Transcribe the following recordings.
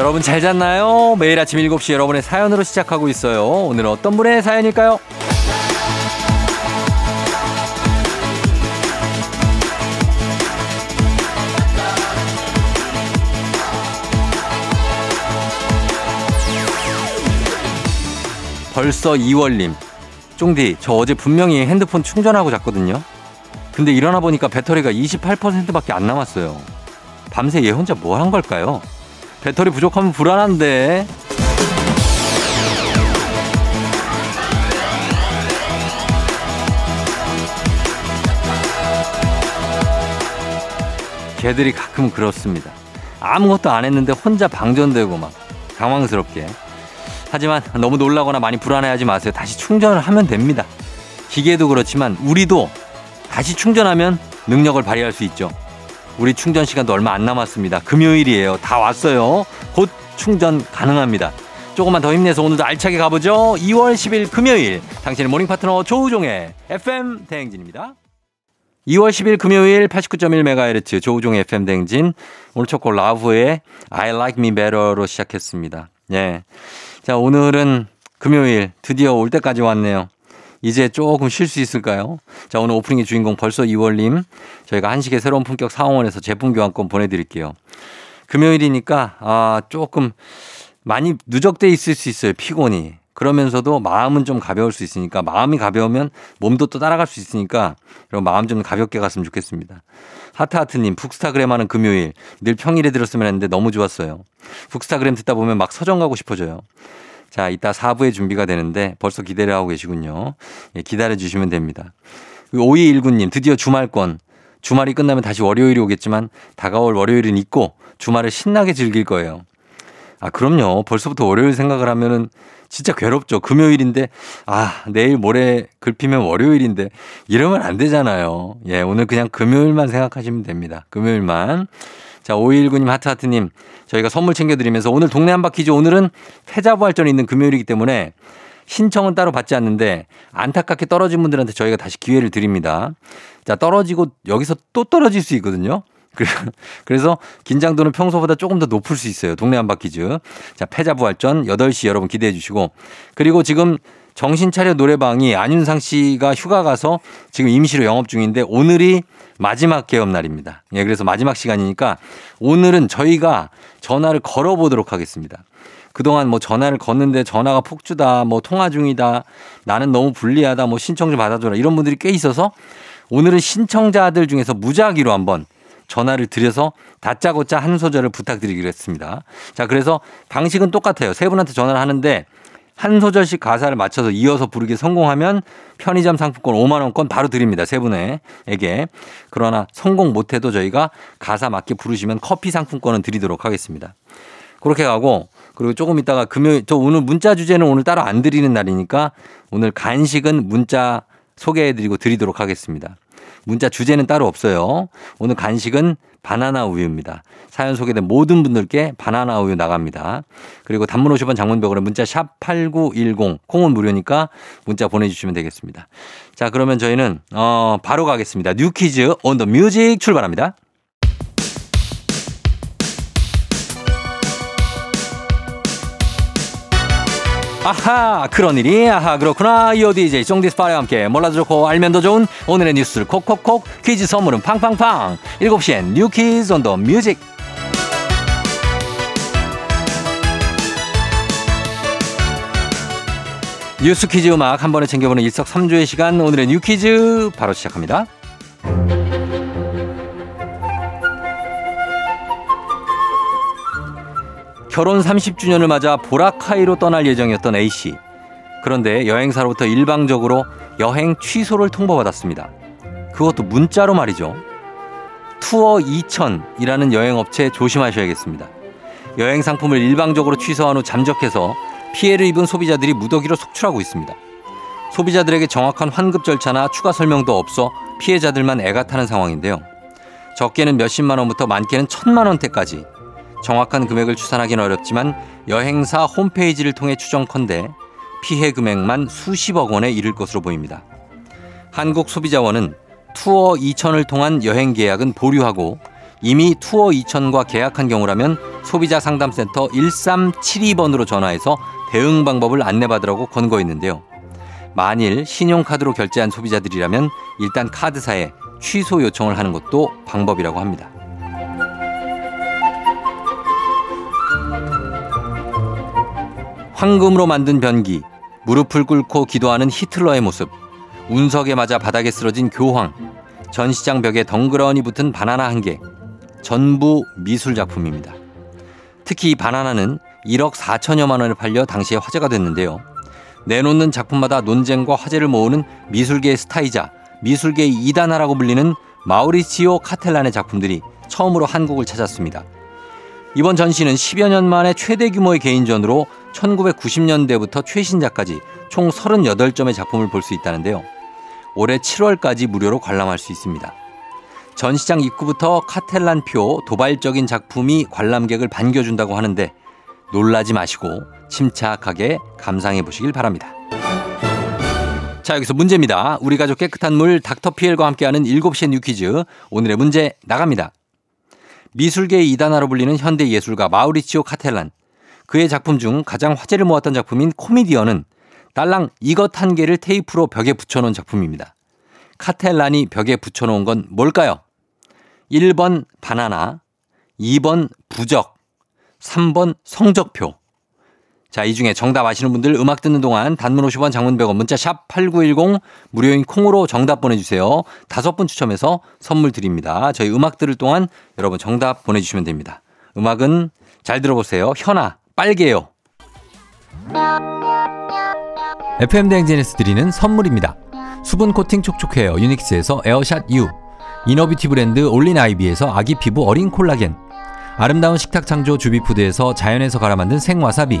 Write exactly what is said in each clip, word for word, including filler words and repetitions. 여러분 잘 잤나요? 매일 아침 일곱 시 여러분의 사연으로 시작하고 있어요. 오늘은 어떤 분의 사연일까요? 벌써 이월님. 쫑디, 저 어제 분명히 핸드폰 충전하고 잤거든요. 근데 일어나 보니까 배터리가 이십팔 퍼센트밖에 안 남았어요. 밤새 얘 혼자 뭘 한 걸까요? 배터리 부족하면 불안한데. 걔들이 가끔 그렇습니다. 아무것도 안 했는데 혼자 방전되고 막 당황스럽게. 하지만 너무 놀라거나 많이 불안해하지 마세요. 다시 충전을 하면 됩니다. 기계도 그렇지만 우리도 다시 충전하면 능력을 발휘할 수 있죠. 우리 충전 시간도 얼마 안 남았습니다. 금요일이에요. 다 왔어요. 곧 충전 가능합니다. 조금만 더 힘내서 오늘도 알차게 가보죠. 이월 십일 금요일, 당신의 모닝 파트너 조우종의 에프엠 대행진입니다. 이월 십일 금요일 팔십구 점 일 메가헤르츠 조우종의 에프엠 대행진. 오늘 첫 곡 라브의 I Like Me Better로 시작했습니다. 예. 자, 오늘은 금요일 드디어 올 때까지 왔네요. 이제 조금 쉴 수 있을까요? 자, 오늘 오프닝의 주인공 벌써 이월님, 저희가 한식의 새로운 품격 사원에서 제품 교환권 보내드릴게요. 금요일이니까 아, 조금 많이 누적돼 있을 수 있어요, 피곤이. 그러면서도 마음은 좀 가벼울 수 있으니까, 마음이 가벼우면 몸도 또 따라갈 수 있으니까 여러분 마음 좀 가볍게 갔으면 좋겠습니다. 하트하트님, 북스타그램 하는 금요일 늘 평일에 들었으면 했는데 너무 좋았어요. 북스타그램 듣다 보면 막 서점 가고 싶어져요. 자, 이따 사 부의 준비가 되는데 벌써 기대를 하고 계시군요. 예, 기다려주시면 됩니다. 오이일구 님, 드디어 주말권. 주말이 끝나면 다시 월요일이 오겠지만 다가올 월요일은 잊고 주말을 신나게 즐길 거예요. 아, 그럼요. 벌써부터 월요일 생각을 하면은 진짜 괴롭죠. 금요일인데, 아, 내일 모레 긁히면 월요일인데, 이러면 안 되잖아요. 예, 오늘 그냥 금요일만 생각하시면 됩니다. 금요일만. 자, 오이일구 님, 하트하트님, 저희가 선물 챙겨드리면서 오늘 동네 한바퀴죠. 오늘은 패자부활전이 있는 금요일이기 때문에 신청은 따로 받지 않는데 안타깝게 떨어진 분들한테 저희가 다시 기회를 드립니다. 자, 떨어지고 여기서 또 떨어질 수 있거든요. 그래서 긴장도는 평소보다 조금 더 높을 수 있어요. 동네 한바퀴즈. 자, 패자부활전 여덟 시 여러분 기대해 주시고, 그리고 지금 정신차려 노래방이 안윤상 씨가 휴가 가서 지금 임시로 영업 중인데 오늘이 마지막 개업날입니다. 예, 그래서 마지막 시간이니까 오늘은 저희가 전화를 걸어보도록 하겠습니다. 그동안 뭐 전화를 걷는데 전화가 폭주다, 뭐 통화 중이다, 나는 너무 불리하다, 뭐 신청 좀 받아줘라, 이런 분들이 꽤 있어서 오늘은 신청자들 중에서 무작위로 한번 전화를 드려서 다짜고짜 한 소절을 부탁드리기로 했습니다. 자, 그래서 방식은 똑같아요. 세 분한테 전화를 하는데 한 소절씩 가사를 맞춰서 이어서 부르기에 성공하면 편의점 상품권 오만 원권 바로 드립니다. 세 분에게. 그러나 성공 못해도 저희가 가사 맞게 부르시면 커피 상품권은 드리도록 하겠습니다. 그렇게 가고, 그리고 조금 있다가 금요일, 저 오늘 문자 주제는 오늘 따로 안 드리는 날이니까 오늘 간식은 문자 소개해드리고 드리도록 하겠습니다. 문자 주제는 따로 없어요. 오늘 간식은 바나나 우유입니다. 사연 소개된 모든 분들께 바나나 우유 나갑니다. 그리고 단문 오십 원, 장문백으로 문자 샵 팔구일공, 콩은 무료니까 문자 보내주시면 되겠습니다. 자, 그러면 저희는 어, 바로 가겠습니다. 뉴키즈 온 더 뮤직 출발합니다. 아하, 그런 일이, 아하, 그렇구나. 이어 디제이 쫑디스파와 함께 몰라도 좋고 알면 더 좋은 오늘의 뉴스를 콕콕콕, 퀴즈 선물은 팡팡팡. 일곱 시엔 뉴키즈 온 더 뮤직. 뉴스 퀴즈 음악 한 번에 챙겨보는 일석삼조의 시간, 오늘의 뉴키즈 바로 시작합니다. 결혼 삼십 주년을 맞아 보라카이로 떠날 예정이었던 A씨. 그런데 여행사로부터 일방적으로 여행 취소를 통보받았습니다. 그것도 문자로 말이죠. 투어 이천이라는 여행업체 조심하셔야겠습니다. 여행 상품을 일방적으로 취소한 후 잠적해서 피해를 입은 소비자들이 무더기로 속출하고 있습니다. 소비자들에게 정확한 환급 절차나 추가 설명도 없어 피해자들만 애가 타는 상황인데요. 적게는 몇십만 원부터 많게는 천만 원대까지. 정확한 금액을 추산하기는 어렵지만 여행사 홈페이지를 통해 추정컨대 피해 금액만 수십억 원에 이를 것으로 보입니다. 한국소비자원은 투어 이천을 통한 여행 계약은 보류하고 이미 투어 이천과 계약한 경우라면 소비자 상담센터 일삼칠이 번으로 전화해서 대응 방법을 안내받으라고 권고했는데요. 만일 신용카드로 결제한 소비자들이라면 일단 카드사에 취소 요청을 하는 것도 방법이라고 합니다. 황금으로 만든 변기, 무릎을 꿇고 기도하는 히틀러의 모습, 운석에 맞아 바닥에 쓰러진 교황, 전시장 벽에 덩그러니 붙은 바나나 한 개, 전부 미술작품입니다. 특히 이 바나나는 일억 사천여만 원에 팔려 당시에 화제가 됐는데요. 내놓는 작품마다 논쟁과 화제를 모으는 미술계의 스타이자 미술계의 이단아라고 불리는 마우리치오 카텔란의 작품들이 처음으로 한국을 찾았습니다. 이번 전시는 십여 년 만에 최대 규모의 개인전으로 천구백구십 년대부터 최신작까지 총 서른여덟 점의 작품을 볼 수 있다는데요. 올해 칠월까지 무료로 관람할 수 있습니다. 전시장 입구부터 카텔란표 도발적인 작품이 관람객을 반겨준다고 하는데 놀라지 마시고 침착하게 감상해 보시길 바랍니다. 자, 여기서 문제입니다. 우리 가족 깨끗한 물 닥터피엘과 함께하는 일곱 시의 뉴퀴즈, 오늘의 문제 나갑니다. 미술계의 이단아로 불리는 현대 예술가 마우리치오 카텔란, 그의 작품 중 가장 화제를 모았던 작품인 코미디언은 딸랑 이것 한 개를 테이프로 벽에 붙여놓은 작품입니다. 카텔란이 벽에 붙여놓은 건 뭘까요? 일 번 바나나, 이 번 부적, 삼 번 성적표. 자, 이 중에 정답 아시는 분들 음악 듣는 동안 단문 오십 원, 장문 백 원, 문자 샵 팔구일공, 무료인 콩으로 정답 보내주세요. 다섯 분 추첨해서 선물 드립니다. 저희 음악 들을 동안 여러분 정답 보내주시면 됩니다. 음악은 잘 들어보세요. 현아, 빨개요. 에프엠 대행진에서 드리는 선물입니다. 수분 코팅 촉촉해요. 유닉스에서 에어샷 U, 이너뷰티 브랜드 올린 아이비에서 아기 피부 어린 콜라겐, 아름다운 식탁 창조 주비푸드에서 자연에서 갈아 만든 생와사비,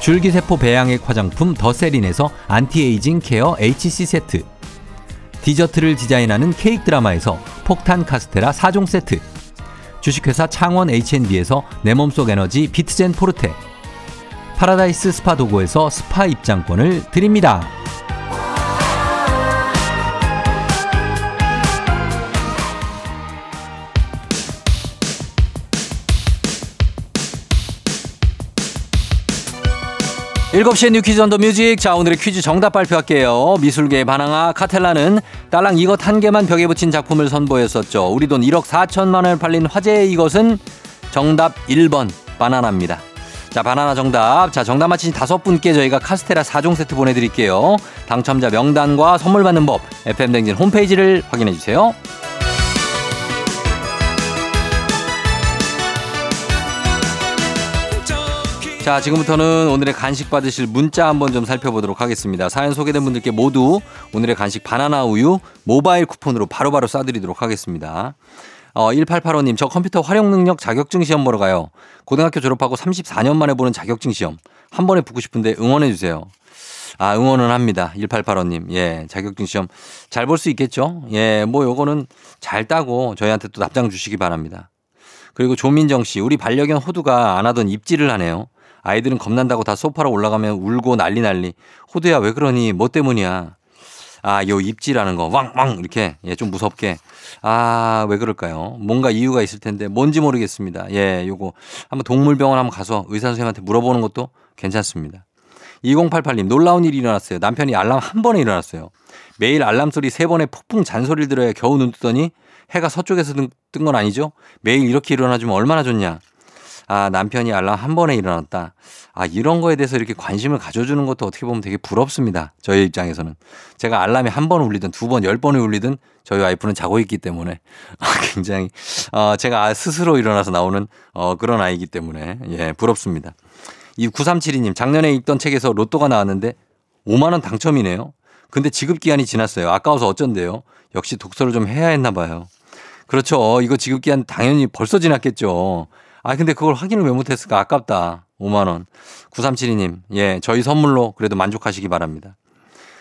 줄기세포 배양액 화장품 더세린에서 안티에이징 케어 에이치씨 세트, 디저트를 디자인하는 케이크 드라마에서 폭탄 카스테라 사 종 세트, 주식회사 창원 에이치앤비에서 내 몸속 에너지 비트젠 포르테, 파라다이스 스파 도고에서 스파 입장권을 드립니다. 일곱 시에 뉴키즈 온 더 뮤직. 자, 오늘의 퀴즈 정답 발표할게요. 미술계의 바나나 카텔란은 딸랑 이것 한 개만 벽에 붙인 작품을 선보였었죠. 우리 돈 일억 사천만 원을 팔린 화제의 이것은 정답 일 번 바나나입니다. 자, 바나나 정답. 자, 정답 맞히신 다섯 분께 저희가 카스테라 사 종 세트 보내드릴게요. 당첨자 명단과 선물 받는 법 에프엠 대행진 홈페이지를 확인해주세요. 자, 지금부터는 오늘의 간식 받으실 문자 한번 좀 살펴보도록 하겠습니다. 사연 소개된 분들께 모두 오늘의 간식 바나나 우유 모바일 쿠폰으로 바로바로 싸드리도록 하겠습니다. 어, 천팔백팔십오 님, 저 컴퓨터 활용능력 자격증 시험 보러 가요. 고등학교 졸업하고 삼십사 년 만에 보는 자격증 시험. 한 번에 붙고 싶은데 응원해 주세요. 아, 응원은 합니다. 천팔백팔십오 님. 예, 자격증 시험 잘 볼 수 있겠죠? 예, 뭐 요거는 잘 따고 저희한테 또 납장 주시기 바랍니다. 그리고 조민정 씨, 우리 반려견 호두가 안 하던 입질을 하네요. 아이들은 겁난다고 다 소파로 올라가면 울고 난리 난리. 호두야 왜 그러니? 뭐 때문이야? 아, 요 입지라는 거 왕왕 이렇게 예, 좀 무섭게. 아, 왜 그럴까요? 뭔가 이유가 있을 텐데 뭔지 모르겠습니다. 예, 요거 한번 동물병원 한번 가서 의사 선생님한테 물어보는 것도 괜찮습니다. 이공팔팔 님 놀라운 일이 일어났어요. 남편이 알람 한 번에 일어났어요. 매일 알람 소리 세 번에 폭풍 잔소리를 들어야 겨우 눈 뜨더니 해가 서쪽에서 뜬 건 아니죠? 매일 이렇게 일어나주면 얼마나 좋냐. 아, 남편이 알람 한 번에 일어났다. 아, 이런 거에 대해서 이렇게 관심을 가져주는 것도 어떻게 보면 되게 부럽습니다. 저희 입장에서는. 제가 알람이 한 번 울리든 두 번, 열 번이 울리든 저희 와이프는 자고 있기 때문에 아, 굉장히 어, 제가 스스로 일어나서 나오는 어, 그런 아이기 때문에 예, 부럽습니다. 이 구삼칠이 님 작년에 읽던 책에서 로또가 나왔는데 오만 원 당첨이네요. 근데 지급기한이 지났어요. 아까워서 어쩐대요. 역시 독서를 좀 해야 했나 봐요. 그렇죠. 이거 지급기한 당연히 벌써 지났겠죠. 아 근데 그걸 확인을 왜 못했을까. 아깝다. 오만 원. 구삼칠이 님 예, 저희 선물로 그래도 만족하시기 바랍니다.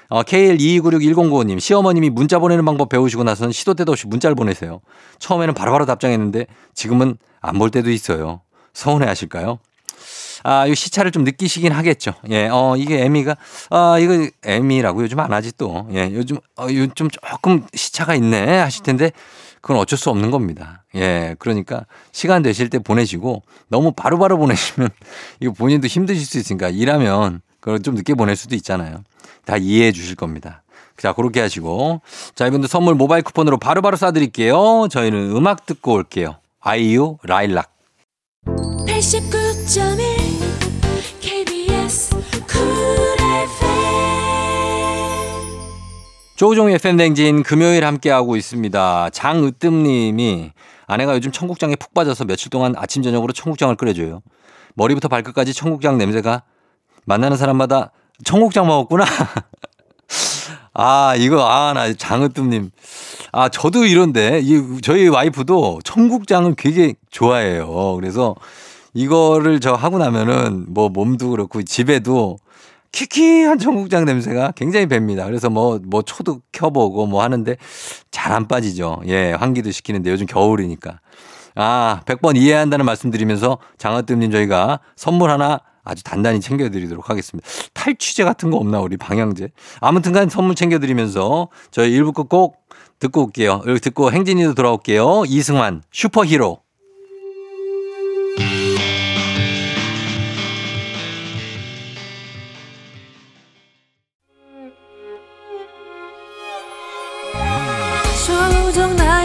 어, 케이엘 이이구육 일공구오 님 시어머님이 문자 보내는 방법 배우시고 나서는 시도 때도 없이 문자를 보내세요. 처음에는 바로바로 답장했는데 지금은 안 볼 때도 있어요. 서운해하실까요? 아, 이 시차를 좀 느끼시긴 하겠죠. 예, 어, 이게 애미가, 아, 이거 애미라고 요즘 안 하지 또. 예, 요즘, 어, 요즘 조금 시차가 있네 하실 텐데 그건 어쩔 수 없는 겁니다. 예, 그러니까 시간 되실 때 보내시고 너무 바로바로 보내시면 이거 본인도 힘드실 수 있으니까 일하면 그걸 좀 늦게 보낼 수도 있잖아요. 다 이해해 주실 겁니다. 자, 그렇게 하시고. 자, 이분들 선물 모바일 쿠폰으로 바로바로 쏴드릴게요. 저희는 음악 듣고 올게요. 아이유 라일락. 팔십구 점 일 조우종의 에프엠 대행진 금요일 함께하고 있습니다. 장으뜸님이 아내가 요즘 청국장에 푹 빠져서 며칠 동안 아침 저녁으로 청국장을 끓여줘요. 머리부터 발끝까지 청국장 냄새가 만나는 사람마다 청국장 먹었구나. 아 이거 아 나 장으뜸님 아 저도 이런데 이 저희 와이프도 청국장을 되게 좋아해요. 그래서 이거를 저 하고 나면은 뭐 몸도 그렇고 집에도 키키한 청국장 냄새가 굉장히 뱁니다. 그래서 뭐, 뭐 초도 켜보고 뭐 하는데 잘 안 빠지죠. 예, 환기도 시키는데 요즘 겨울이니까. 아, 백 번 이해한다는 말씀 드리면서 장아뜸님 저희가 선물 하나 아주 단단히 챙겨드리도록 하겠습니다. 탈취제 같은 거 없나 우리 방향제. 아무튼 간 선물 챙겨드리면서 저희 일 부 끝 꼭 듣고 올게요. 여기 듣고 행진이도 돌아올게요. 이승환 슈퍼히로.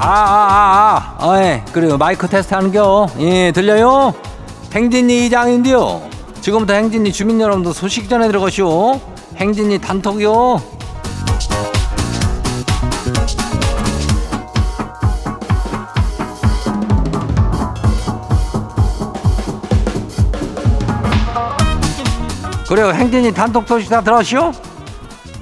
아아아아 아, 아, 아. 아, 예. 그리고 마이크 테스트 하는겨 예 들려요? 행진이 이장인데요 지금부터 행진이 주민 여러분도 소식 전해 들어가시오. 행진이 단톡이요. 그래요 행진이 단톡 소식 다 들었시오?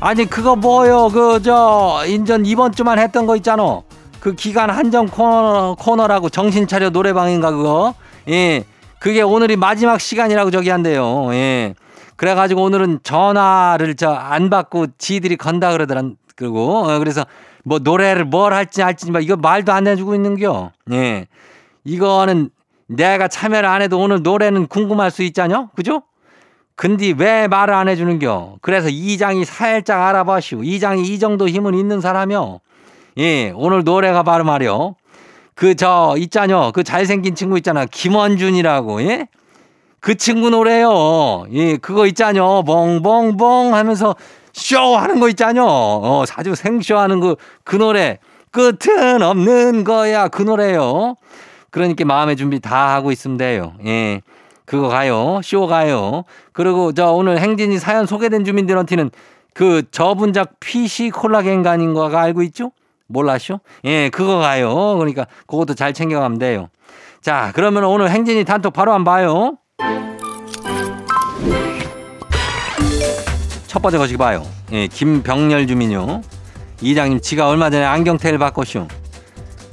아니 그거 뭐요 그 저 인전 이번 주만 했던 거 있잖아 그 기간 한정 코너, 코너라고 정신 차려 노래방인가 그거 예 그게 오늘이 마지막 시간이라고 저기 한대요 예 그래가지고 오늘은 전화를 저 안 받고 지들이 건다 그러더라 그리고 어, 그래서 뭐 노래를 뭘 할지 할지 막 이거 말도 안 해주고 있는겨 예 이거는 내가 참여를 안 해도 오늘 노래는 궁금할 수 있잖여 그죠 근데 왜 말을 안 해주는겨 그래서 이장이 살짝 알아봐시오 이장이 이 정도 힘은 있는 사람이요 예, 오늘 노래가 바로 말이요. 그, 저, 있잖여. 그 잘생긴 친구 있잖아. 김원준이라고, 예? 그 친구 노래요. 예, 그거 있잖여. 멍멍멍 하면서 쇼 하는 거 있잖여. 어, 자주 생쇼 하는 그, 그 노래. 끝은 없는 거야. 그 노래요. 그러니까 마음의 준비 다 하고 있으면 돼요. 예. 그거 가요. 쇼 가요. 그리고 저 오늘 행진이 사연 소개된 주민들한테는 그 저분작 피시 콜라겐 간인 거 알고 있죠? 몰라쇼? 예, 그거 가요. 그러니까 그것도 잘 챙겨가면 돼요. 자, 그러면 오늘 행진이 단톡 바로 한번 봐요. 첫 번째 거시기 봐요. 예, 김병렬 주민요. 이장님 지가 얼마 전에 안경테일 바꿨쇼.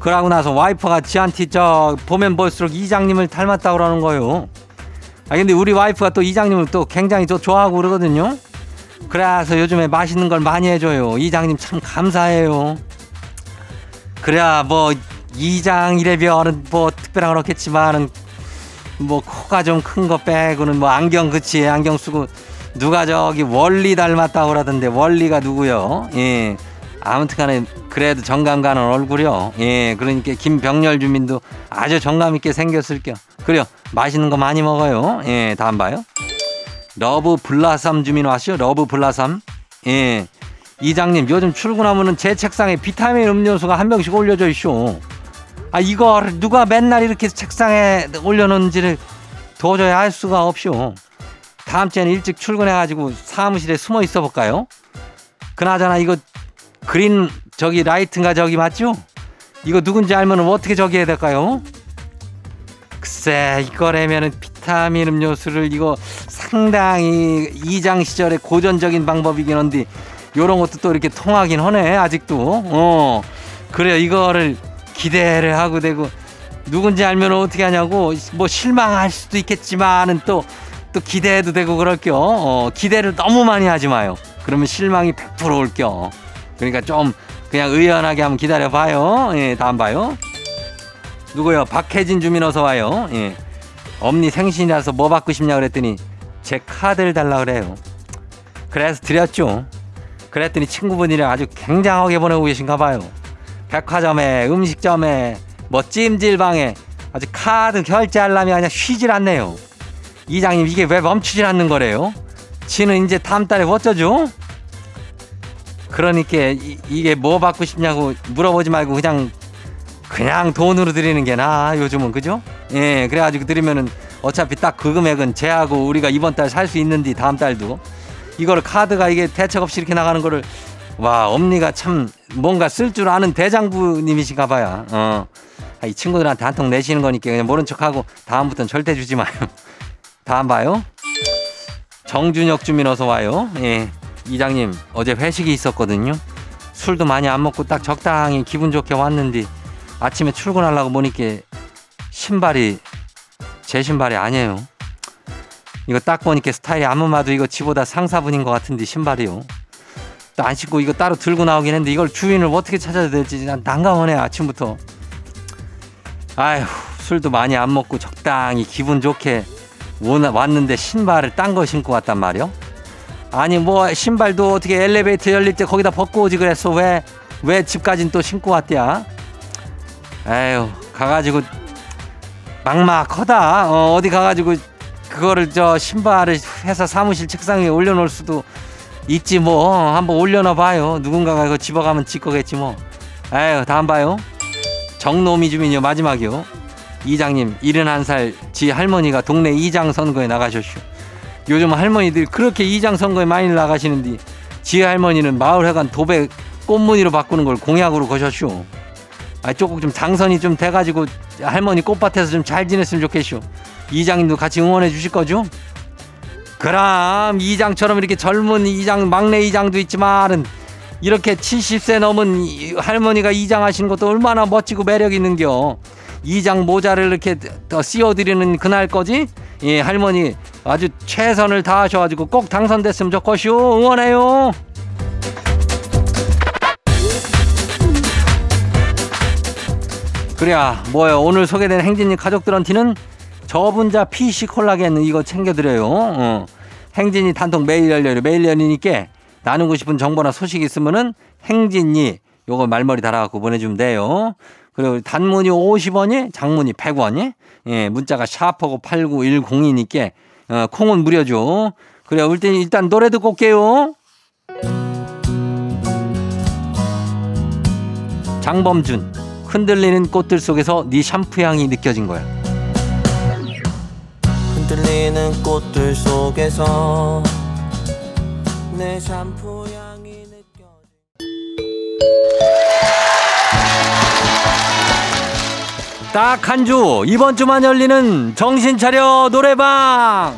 그러고 나서 와이프가 지한테 저 보면 볼수록 이장님을 닮았다고 그러는 거요. 아 근데 우리 와이프가 또 이장님을 또 굉장히 또 좋아하고 그러거든요. 그래서 요즘에 맛있는 걸 많이 해줘요. 이장님 참 감사해요. 그래야 뭐 이장 이래별은 뭐 특별한 건 없겠지만은 뭐 코가 좀 큰 거 빼고는 뭐 안경 그치 안경 쓰고 누가 저기 월리 닮았다고 그러던데 월리가 누구요? 예. 아무튼간에 그래도 정감가는 얼굴이요. 예, 그러니까 김병렬 주민도 아주 정감 있게 생겼을게요. 그래요, 맛있는 거 많이 먹어요. 예, 다음 봐요. 러브 블라삼 주민 왔죠? 러브 블라삼. 예, 이장님 요즘 출근하면은 제 책상에 비타민 음료수가 한 병씩 올려져 있쇼. 아 이걸 누가 맨날 이렇게 책상에 올려놓는지를 도저히 알 수가 없쇼. 다음 주에는 일찍 출근해가지고 사무실에 숨어 있어 볼까요? 그나저나 이거 그린 저기 라이트인가 저기 맞죠? 이거 누군지 알면 어떻게 저기 해야 될까요? 글쎄 이거라면은 비타민 음료수를 이거 상당히 이장 시절의 고전적인 방법이긴 한데 요런 것도 또 이렇게 통하긴 하네 아직도. 어 그래요 이거를 기대를 하고 되고 누군지 알면 어떻게 하냐고 뭐 실망할 수도 있겠지만은 또 또 기대해도 되고 그럴게요. 어, 기대를 너무 많이 하지 마요. 그러면 실망이 백 퍼센트 올게요. 그러니까 좀 그냥 의연하게 한번 기다려봐요. 예, 다음 봐요. 누구요? 박혜진 주민 어서 와요. 예, 엄니 생신이라서 뭐 받고 싶냐 그랬더니 제 카드를 달라 그래요. 그래서 드렸죠. 그랬더니 친구분이랑 아주 굉장하게 보내고 계신가 봐요. 백화점에 음식점에 뭐 찜질방에 아주 카드 결제하려면 그냥 쉬질 않네요. 이장님 이게 왜 멈추질 않는 거래요? 지는 이제 다음 달에 어쩌죠? 그러니까 이, 이게 뭐 받고 싶냐고 물어보지 말고 그냥 그냥 돈으로 드리는 게 나아 요즘은 그죠? 예 그래가지고 드리면은 어차피 딱 그 금액은 제하고 우리가 이번 달 살 수 있는데 다음 달도 이거를 카드가 이게 대책 없이 이렇게 나가는 거를 와 엄니가 참 뭔가 쓸 줄 아는 대장부님이신가 봐요. 어, 이 친구들한테 한 통 내시는 거니까 그냥 모른 척하고 다음부터는 절대 주지 마요. 다음 봐요. 정준혁 주민 어서 와요. 예. 이장님 어제 회식이 있었거든요. 술도 많이 안 먹고 딱 적당히 기분 좋게 왔는데 아침에 출근하려고 보니까 신발이 제 신발이 아니에요. 이거 딱 보니까 스타일이 아무마도 이거 지보다 상사분인 것 같은데 신발이요. 또 안 신고 이거 따로 들고 나오긴 했는데 이걸 주인을 어떻게 찾아야 될지 난 난감하네 아침부터. 아휴 술도 많이 안 먹고 적당히 기분 좋게 왔는데 신발을 딴 거 신고 왔단 말이요. 아니 뭐 신발도 어떻게 엘리베이터 열릴 때 거기다 벗고 오지 그랬어. 왜 왜 집까지는 또 신고 왔대야. 에휴 가가지고 막막하다. 어, 어디 가가지고 그거를 저 신발을 회사 사무실 책상 위에 올려놓을 수도 있지 뭐. 어, 한번 올려놔 봐요. 누군가가 이거 집어가면 지 거겠지 뭐. 에휴 다음 봐요. 정노미 주민이요 마지막이요. 이장님 일흔한 살 지 할머니가 동네 이장 선거에 나가셨슈. 요즘 할머니들이 그렇게 이장 선거에 많이 나가시는데 지 할머니는 마을회관 도배 꽃무늬로 바꾸는 걸 공약으로 거셨쇼. 아, 조금 좀 당선이 좀 돼가지고 할머니 꽃밭에서 좀 잘 지냈으면 좋겠쇼. 이장님도 같이 응원해 주실 거죠? 그럼 이장처럼 이렇게 젊은 이장 막내 이장도 있지만은 이렇게 칠십 세 넘은 할머니가 이장 하시는 것도 얼마나 멋지고 매력 있는겨. 이장 모자를 이렇게 더 씌워드리는 그날 거지? 예, 할머니 아주 최선을 다하셔가지고 꼭 당선됐으면 좋겠슈. 응원해요. 그래야 뭐요 오늘 소개된 행진님 가족들한테는 저분자 피씨 콜라겐 이거 챙겨드려요. 어. 행진이 단톡 매일 열려요. 매일 열리니까 나누고 싶은 정보나 소식 있으면은 행진이 요거 말머리 달아갖고 보내주면 돼요. 그리고 단문이 오십 원이 장문이 백 원이 예, 문자가 샤프하고 팔구일공이니까 어, 콩은 무료죠. 그래요. 일단, 일단 노래 듣고 올게요. 장범준 흔들리는 꽃들 속에서 네 샴푸 향이 느껴진 거야. 흔들리는 꽃들 속에서 내 샴푸 향이 느껴진. 딱 한 주 이번 주만 열리는 정신 차려 노래방.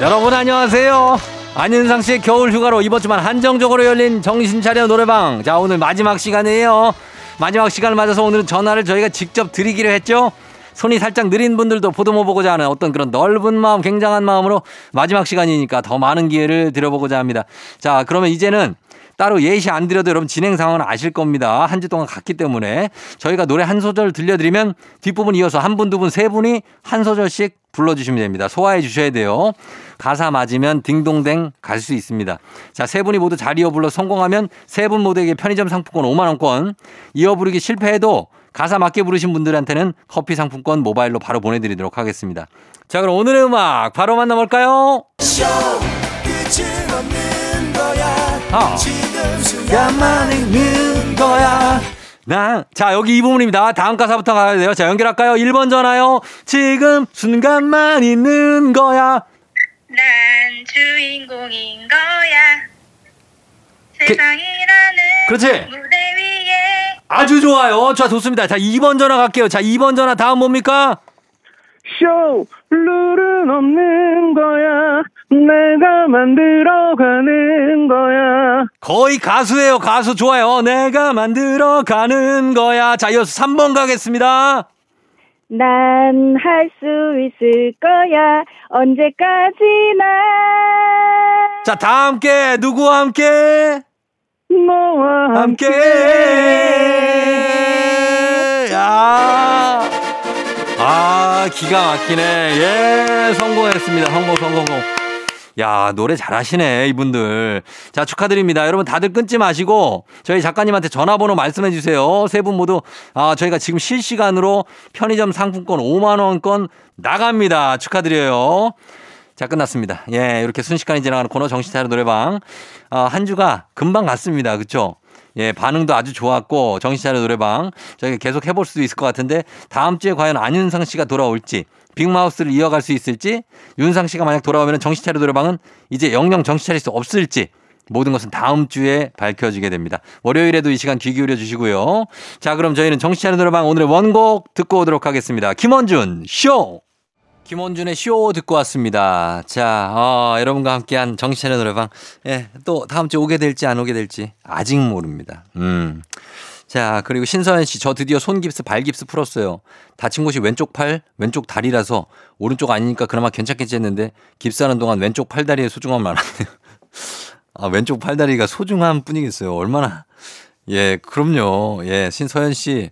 여러분 안녕하세요. 안윤상씨의 겨울휴가로 이번 주만 한정적으로 열린 정신차려 노래방. 자, 오늘 마지막 시간이에요. 마지막 시간을 맞아서 오늘은 전화를 저희가 직접 드리기로 했죠. 손이 살짝 느린 분들도 보듬어 보고자 하는 어떤 그런 넓은 마음, 굉장한 마음으로 마지막 시간이니까 더 많은 기회를 드려보고자 합니다. 자, 그러면 이제는 따로 예시 안 드려도 여러분 진행 상황은 아실 겁니다. 한 주 동안 갔기 때문에 저희가 노래 한 소절 들려드리면 뒷부분 이어서 한 분, 두 분, 세 분이 한 소절씩 불러주시면 됩니다. 소화해 주셔야 돼요. 가사 맞으면 딩동댕 갈 수 있습니다. 자, 세 분이 모두 잘 이어 불러 성공하면 세 분 모두에게 편의점 상품권 오만 원권, 이어 부르기 실패해도 가사 맞게 부르신 분들한테는 커피 상품권 모바일로 바로 보내드리도록 하겠습니다. 자, 그럼 오늘의 음악 바로 만나볼까요? 쇼, 끝이 없는 거야. 어. 지금 순간만 있는 거야. 나. 자, 여기 이 부분입니다. 다음 가사부터 가야 돼요. 자, 연결할까요? 일 번 전화요. 지금 순간만 있는 거야. 난 주인공인 거야. 세상이라는 그렇지. 무대 위에. 아주 좋아요. 자, 좋습니다. 자, 이 번 전화 갈게요. 자, 이 번 전화 다음 뭡니까? 쇼, 룰은 없는 거야. 내가 만들어가는 거야. 거의 가수예요. 가수 좋아요. 내가 만들어가는 거야. 자, 이어서 삼 번 가겠습니다. 난 할 수 있을 거야. 언제까지나. 자, 다 함께. 누구와 함께? 너와 함께. 함께. 야. 아, 기가 막히네. 예, 성공했습니다. 성공, 성공, 성공. 야, 노래 잘하시네, 이분들. 자, 축하드립니다. 여러분 다들 끊지 마시고 저희 작가님한테 전화번호 말씀해 주세요. 세 분 모두 아, 저희가 지금 실시간으로 편의점 상품권 오만 원권 나갑니다. 축하드려요. 자, 끝났습니다. 예, 이렇게 순식간에 지나가는 코너 정신차려 노래방. 아, 한 주가 금방 갔습니다. 그렇죠? 예, 반응도 아주 좋았고 정신차려 노래방 저희가 계속 해볼 수도 있을 것 같은데 다음 주에 과연 안윤상 씨가 돌아올지 빅마우스를 이어갈 수 있을지, 윤상 씨가 만약 돌아오면 정신차려 노래방은 이제 영영 정신차릴 수 없을지 모든 것은 다음 주에 밝혀지게 됩니다. 월요일에도 이 시간 귀 기울여 주시고요. 자, 그럼 저희는 정신차려 노래방 오늘의 원곡 듣고 오도록 하겠습니다. 김원준 쇼! 김원준의 쇼 듣고 왔습니다. 자, 어, 여러분과 함께한 정신차려 노래방. 예, 또 다음 주에 오게 될지 안 오게 될지 아직 모릅니다. 음. 자, 그리고 신서연 씨, 저 드디어 손깁스, 발깁스 풀었어요. 다친 곳이 왼쪽 팔, 왼쪽 다리라서 오른쪽 아니니까 그나마 괜찮겠지 했는데 깁스하는 동안 왼쪽 팔다리의 소중함 많았네요. 아, 왼쪽 팔다리가 소중함 뿐이겠어요. 얼마나. 예, 그럼요. 예, 신서연 씨.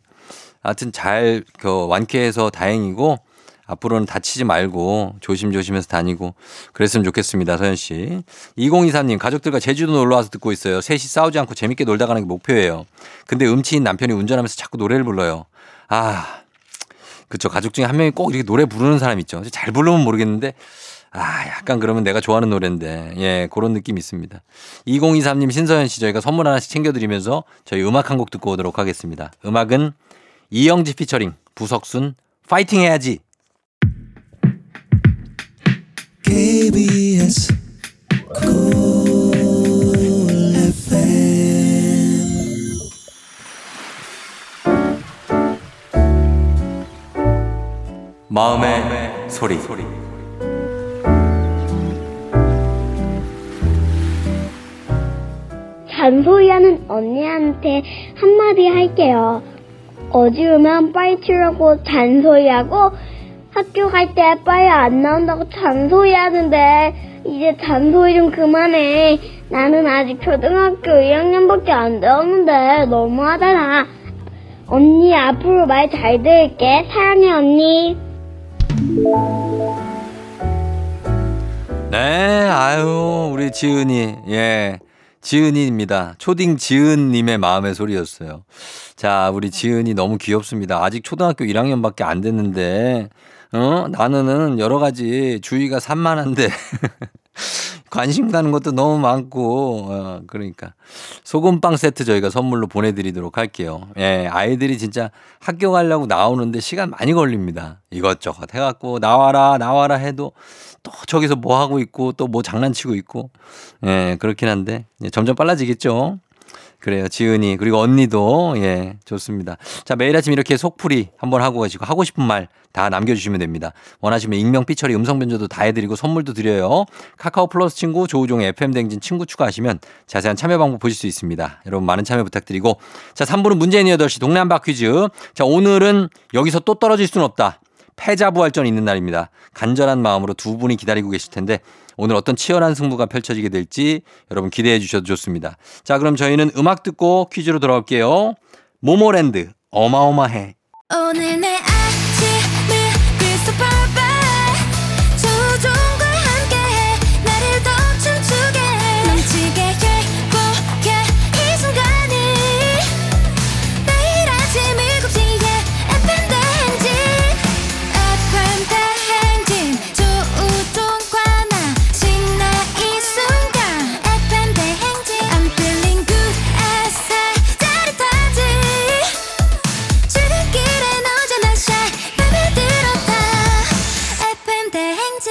하여튼 잘 그, 완쾌해서 다행이고 앞으로는 다치지 말고 조심조심해서 다니고 그랬으면 좋겠습니다. 서현 씨. 이공이삼 님, 가족들과 제주도 놀러와서 듣고 있어요. 셋이 싸우지 않고 재밌게 놀다 가는 게 목표예요. 근데 음치인 남편이 운전하면서 자꾸 노래를 불러요. 아, 그쵸. 가족 중에 한 명이 꼭 이렇게 노래 부르는 사람 있죠. 잘 부르면 모르겠는데 아, 약간 그러면 내가 좋아하는 노래인데. 예, 그런 느낌이 있습니다. 이공이삼 님, 신서현 씨, 저희가 선물 하나씩 챙겨드리면서 저희 음악 한 곡 듣고 오도록 하겠습니다. 음악은 이영지 피처링, 부석순, 파이팅 해야지. 케이비에스 Cool 에프엠 마음의, 마음의 소리. 소리 잔소리하는 언니한테 한마디 할게요. 어지우면 빨리 치우라고 잔소리하고 학교 갈 때 빨리 안 나온다고 잔소리하는데 이제 잔소리 좀 그만해. 나는 아직 초등학교 일 학년밖에 안 되었는데 너무하잖아. 언니 앞으로 말 잘 들을게. 사랑해 언니. 네, 아유, 우리 지은이. 예, 지은이입니다. 초딩 지은님의 마음의 소리였어요. 자, 우리 지은이 너무 귀엽습니다. 아직 초등학교 일 학년밖에 안 됐는데 어? 나는 여러 가지 주의가 산만한데 관심 가는 것도 너무 많고 어, 그러니까 소금빵 세트 저희가 선물로 보내드리도록 할게요. 예, 아이들이 진짜 학교 가려고 나오는데 시간 많이 걸립니다. 이것저것 해갖고 나와라 나와라 해도 또 저기서 뭐 하고 있고 또 뭐 장난치고 있고 예, 그렇긴 한데 예, 점점 빨라지겠죠. 그래요. 지은이 그리고 언니도 예 좋습니다. 자 매일 아침 이렇게 속풀이 한번 하고 가시고 하고 싶은 말 다 남겨주시면 됩니다. 원하시면 익명, 피처리, 음성 변조도 다 해드리고 선물도 드려요. 카카오 플러스 친구 조우종의 에프엠 대행진 친구 추가하시면 자세한 참여 방법 보실 수 있습니다. 여러분 많은 참여 부탁드리고 자 삼 부는 문재인 여덟 시 동네 한바 퀴즈. 자 오늘은 여기서 또 떨어질 수는 없다. 패자부활전이 있는 날입니다. 간절한 마음으로 두 분이 기다리고 계실 텐데 오늘 어떤 치열한 승부가 펼쳐지게 될지 여러분 기대해 주셔도 좋습니다. 자 그럼 저희는 음악 듣고 퀴즈로 돌아올게요. 모모랜드 어마어마해. 오늘 내 아침을 그래서 봐봐 조종과 함께해 나를 더 춤추게 해 넘치게 행복해 이 순간이 매일 아침 일곱 시에 에프엠 대행진 에프엠 대행진 조우종과 나 신나 이 순간 에프엠 대행진 I'm feeling good as I 짜릿하지 출근길에 너잖아 샤이 맘에 들었다 에프엠 대행진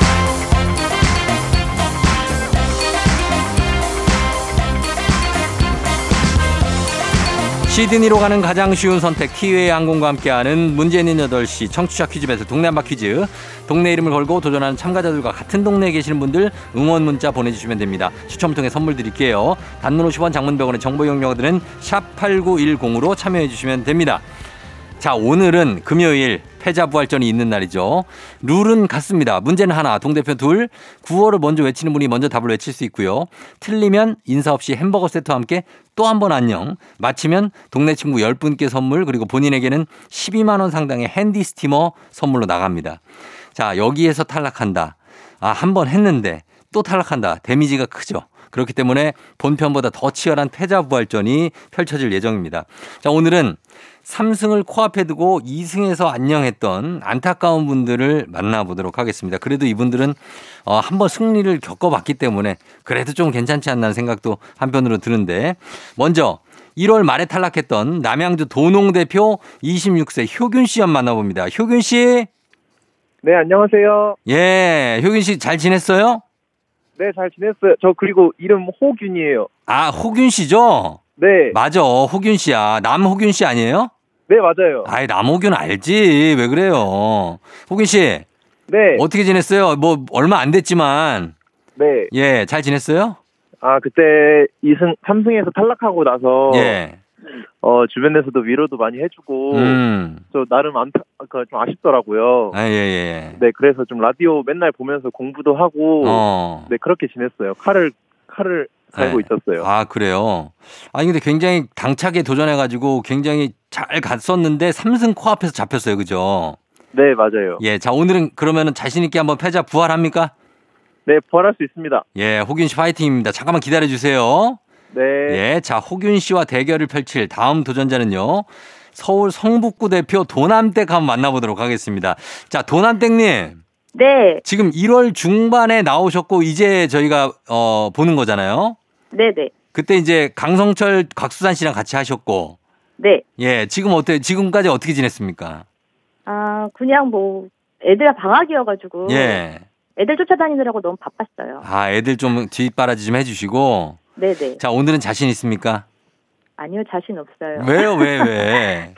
시드니로 가는 가장 쉬운 선택 티웨이 항공과 함께하는 문재인 여덟 시 청취자 퀴즈 배틀 동네 한바 퀴즈. 동네 이름을 걸고 도전하는 참가자들과 같은 동네에 계시는 분들 응원 문자 보내주시면 됩니다. 추첨 통해 선물 드릴게요. 단문 오십 원 장문 백 원의 정보 이용료들은 샵 팔구일공으로 참여해 주시면 됩니다. 자 오늘은 금요일 패자부활전이 있는 날이죠. 룰은 같습니다. 문제는 하나, 동대표 둘, 구호를 먼저 외치는 분이 먼저 답을 외칠 수 있고요. 틀리면 인사 없이 햄버거 세트와 함께 또 한 번 안녕. 마치면 동네 친구 열 분께 선물 그리고 본인에게는 십이만 원 상당의 핸디 스티머 선물로 나갑니다. 자 여기에서 탈락한다. 아 한 번 했는데 또 탈락한다. 데미지가 크죠. 그렇기 때문에 본편보다 더 치열한 패자부활전이 펼쳐질 예정입니다. 자 오늘은 삼 승을 코앞에 두고 이 승에서 안녕했던 안타까운 분들을 만나보도록 하겠습니다. 그래도 이분들은 한번 승리를 겪어봤기 때문에 그래도 좀 괜찮지 않나 생각도 한편으로 드는데 먼저 일월 말에 탈락했던 남양주 도농대표 이십육 세 효균 씨 한번 만나봅니다. 효균 씨. 네, 안녕하세요. 예, 효균 씨 잘 지냈어요? 네, 잘 지냈어요. 저 그리고 이름 호균이에요. 아, 호균 씨죠? 네. 맞아. 호균 씨야. 남호균 씨 아니에요? 네, 맞아요. 아이, 남호균 알지. 왜 그래요? 호균 씨. 네. 어떻게 지냈어요? 뭐, 얼마 안 됐지만. 네. 예, 잘 지냈어요? 아, 그때 이 승, 삼 승에서 탈락하고 나서. 예. 어, 주변에서도 위로도 많이 해주고. 음. 저 나름 안, 그, 좀 아쉽더라고요. 아, 예, 예. 네, 그래서 좀 라디오 맨날 보면서 공부도 하고. 어. 네, 그렇게 지냈어요. 칼을, 칼을. 살고 네. 있었어요. 아 그래요? 아니 근데 굉장히 당차게 도전해가지고 굉장히 잘 갔었는데 삼 승 코앞에서 잡혔어요. 그죠? 네 맞아요. 예, 자 오늘은 그러면은 자신 있게 한번 패자 부활합니까? 네 부활할 수 있습니다. 예 호균 씨 파이팅입니다. 잠깐만 기다려주세요. 네. 예, 자 호균 씨와 대결을 펼칠 다음 도전자는요. 서울 성북구 대표 도남댁 한번 만나보도록 하겠습니다. 자 도남댁님. 네. 지금 일월 중반에 나오셨고 이제 저희가 어, 보는 거잖아요. 네네. 그때 이제 강성철, 곽수산 씨랑 같이 하셨고. 네. 예, 지금 어때요? 지금까지 어떻게 지냈습니까? 아, 그냥 뭐, 애들 방학이어가지고. 예. 애들 쫓아다니느라고 너무 바빴어요. 아, 애들 좀 뒷바라지 좀 해주시고. 네네. 자, 오늘은 자신 있습니까? 아니요, 자신 없어요. 왜요, 왜, 왜?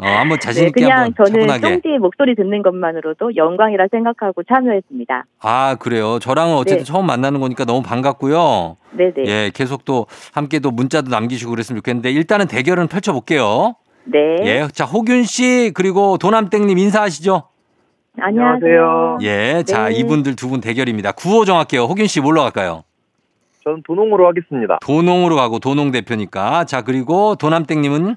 어, 한번 자신있게 네, 한번 차분하게. 그냥 저는 쫑디의 목소리 듣는 것만으로도 영광이라 생각하고 참여했습니다. 아, 그래요? 저랑은 어쨌든 네. 처음 만나는 거니까 너무 반갑고요. 네네. 예, 계속 또 함께 또 문자도 남기시고 그랬으면 좋겠는데 일단은 대결은 펼쳐볼게요. 네. 예, 자, 호균 씨, 그리고 도남땡님 인사하시죠. 안녕하세요. 예, 네. 자, 이분들 두 분 대결입니다. 구호 정할게요. 호균 씨 뭘로 갈까요? 저는 도농으로 하겠습니다. 도농으로 가고 도농 대표니까. 자 그리고 도남땡님은?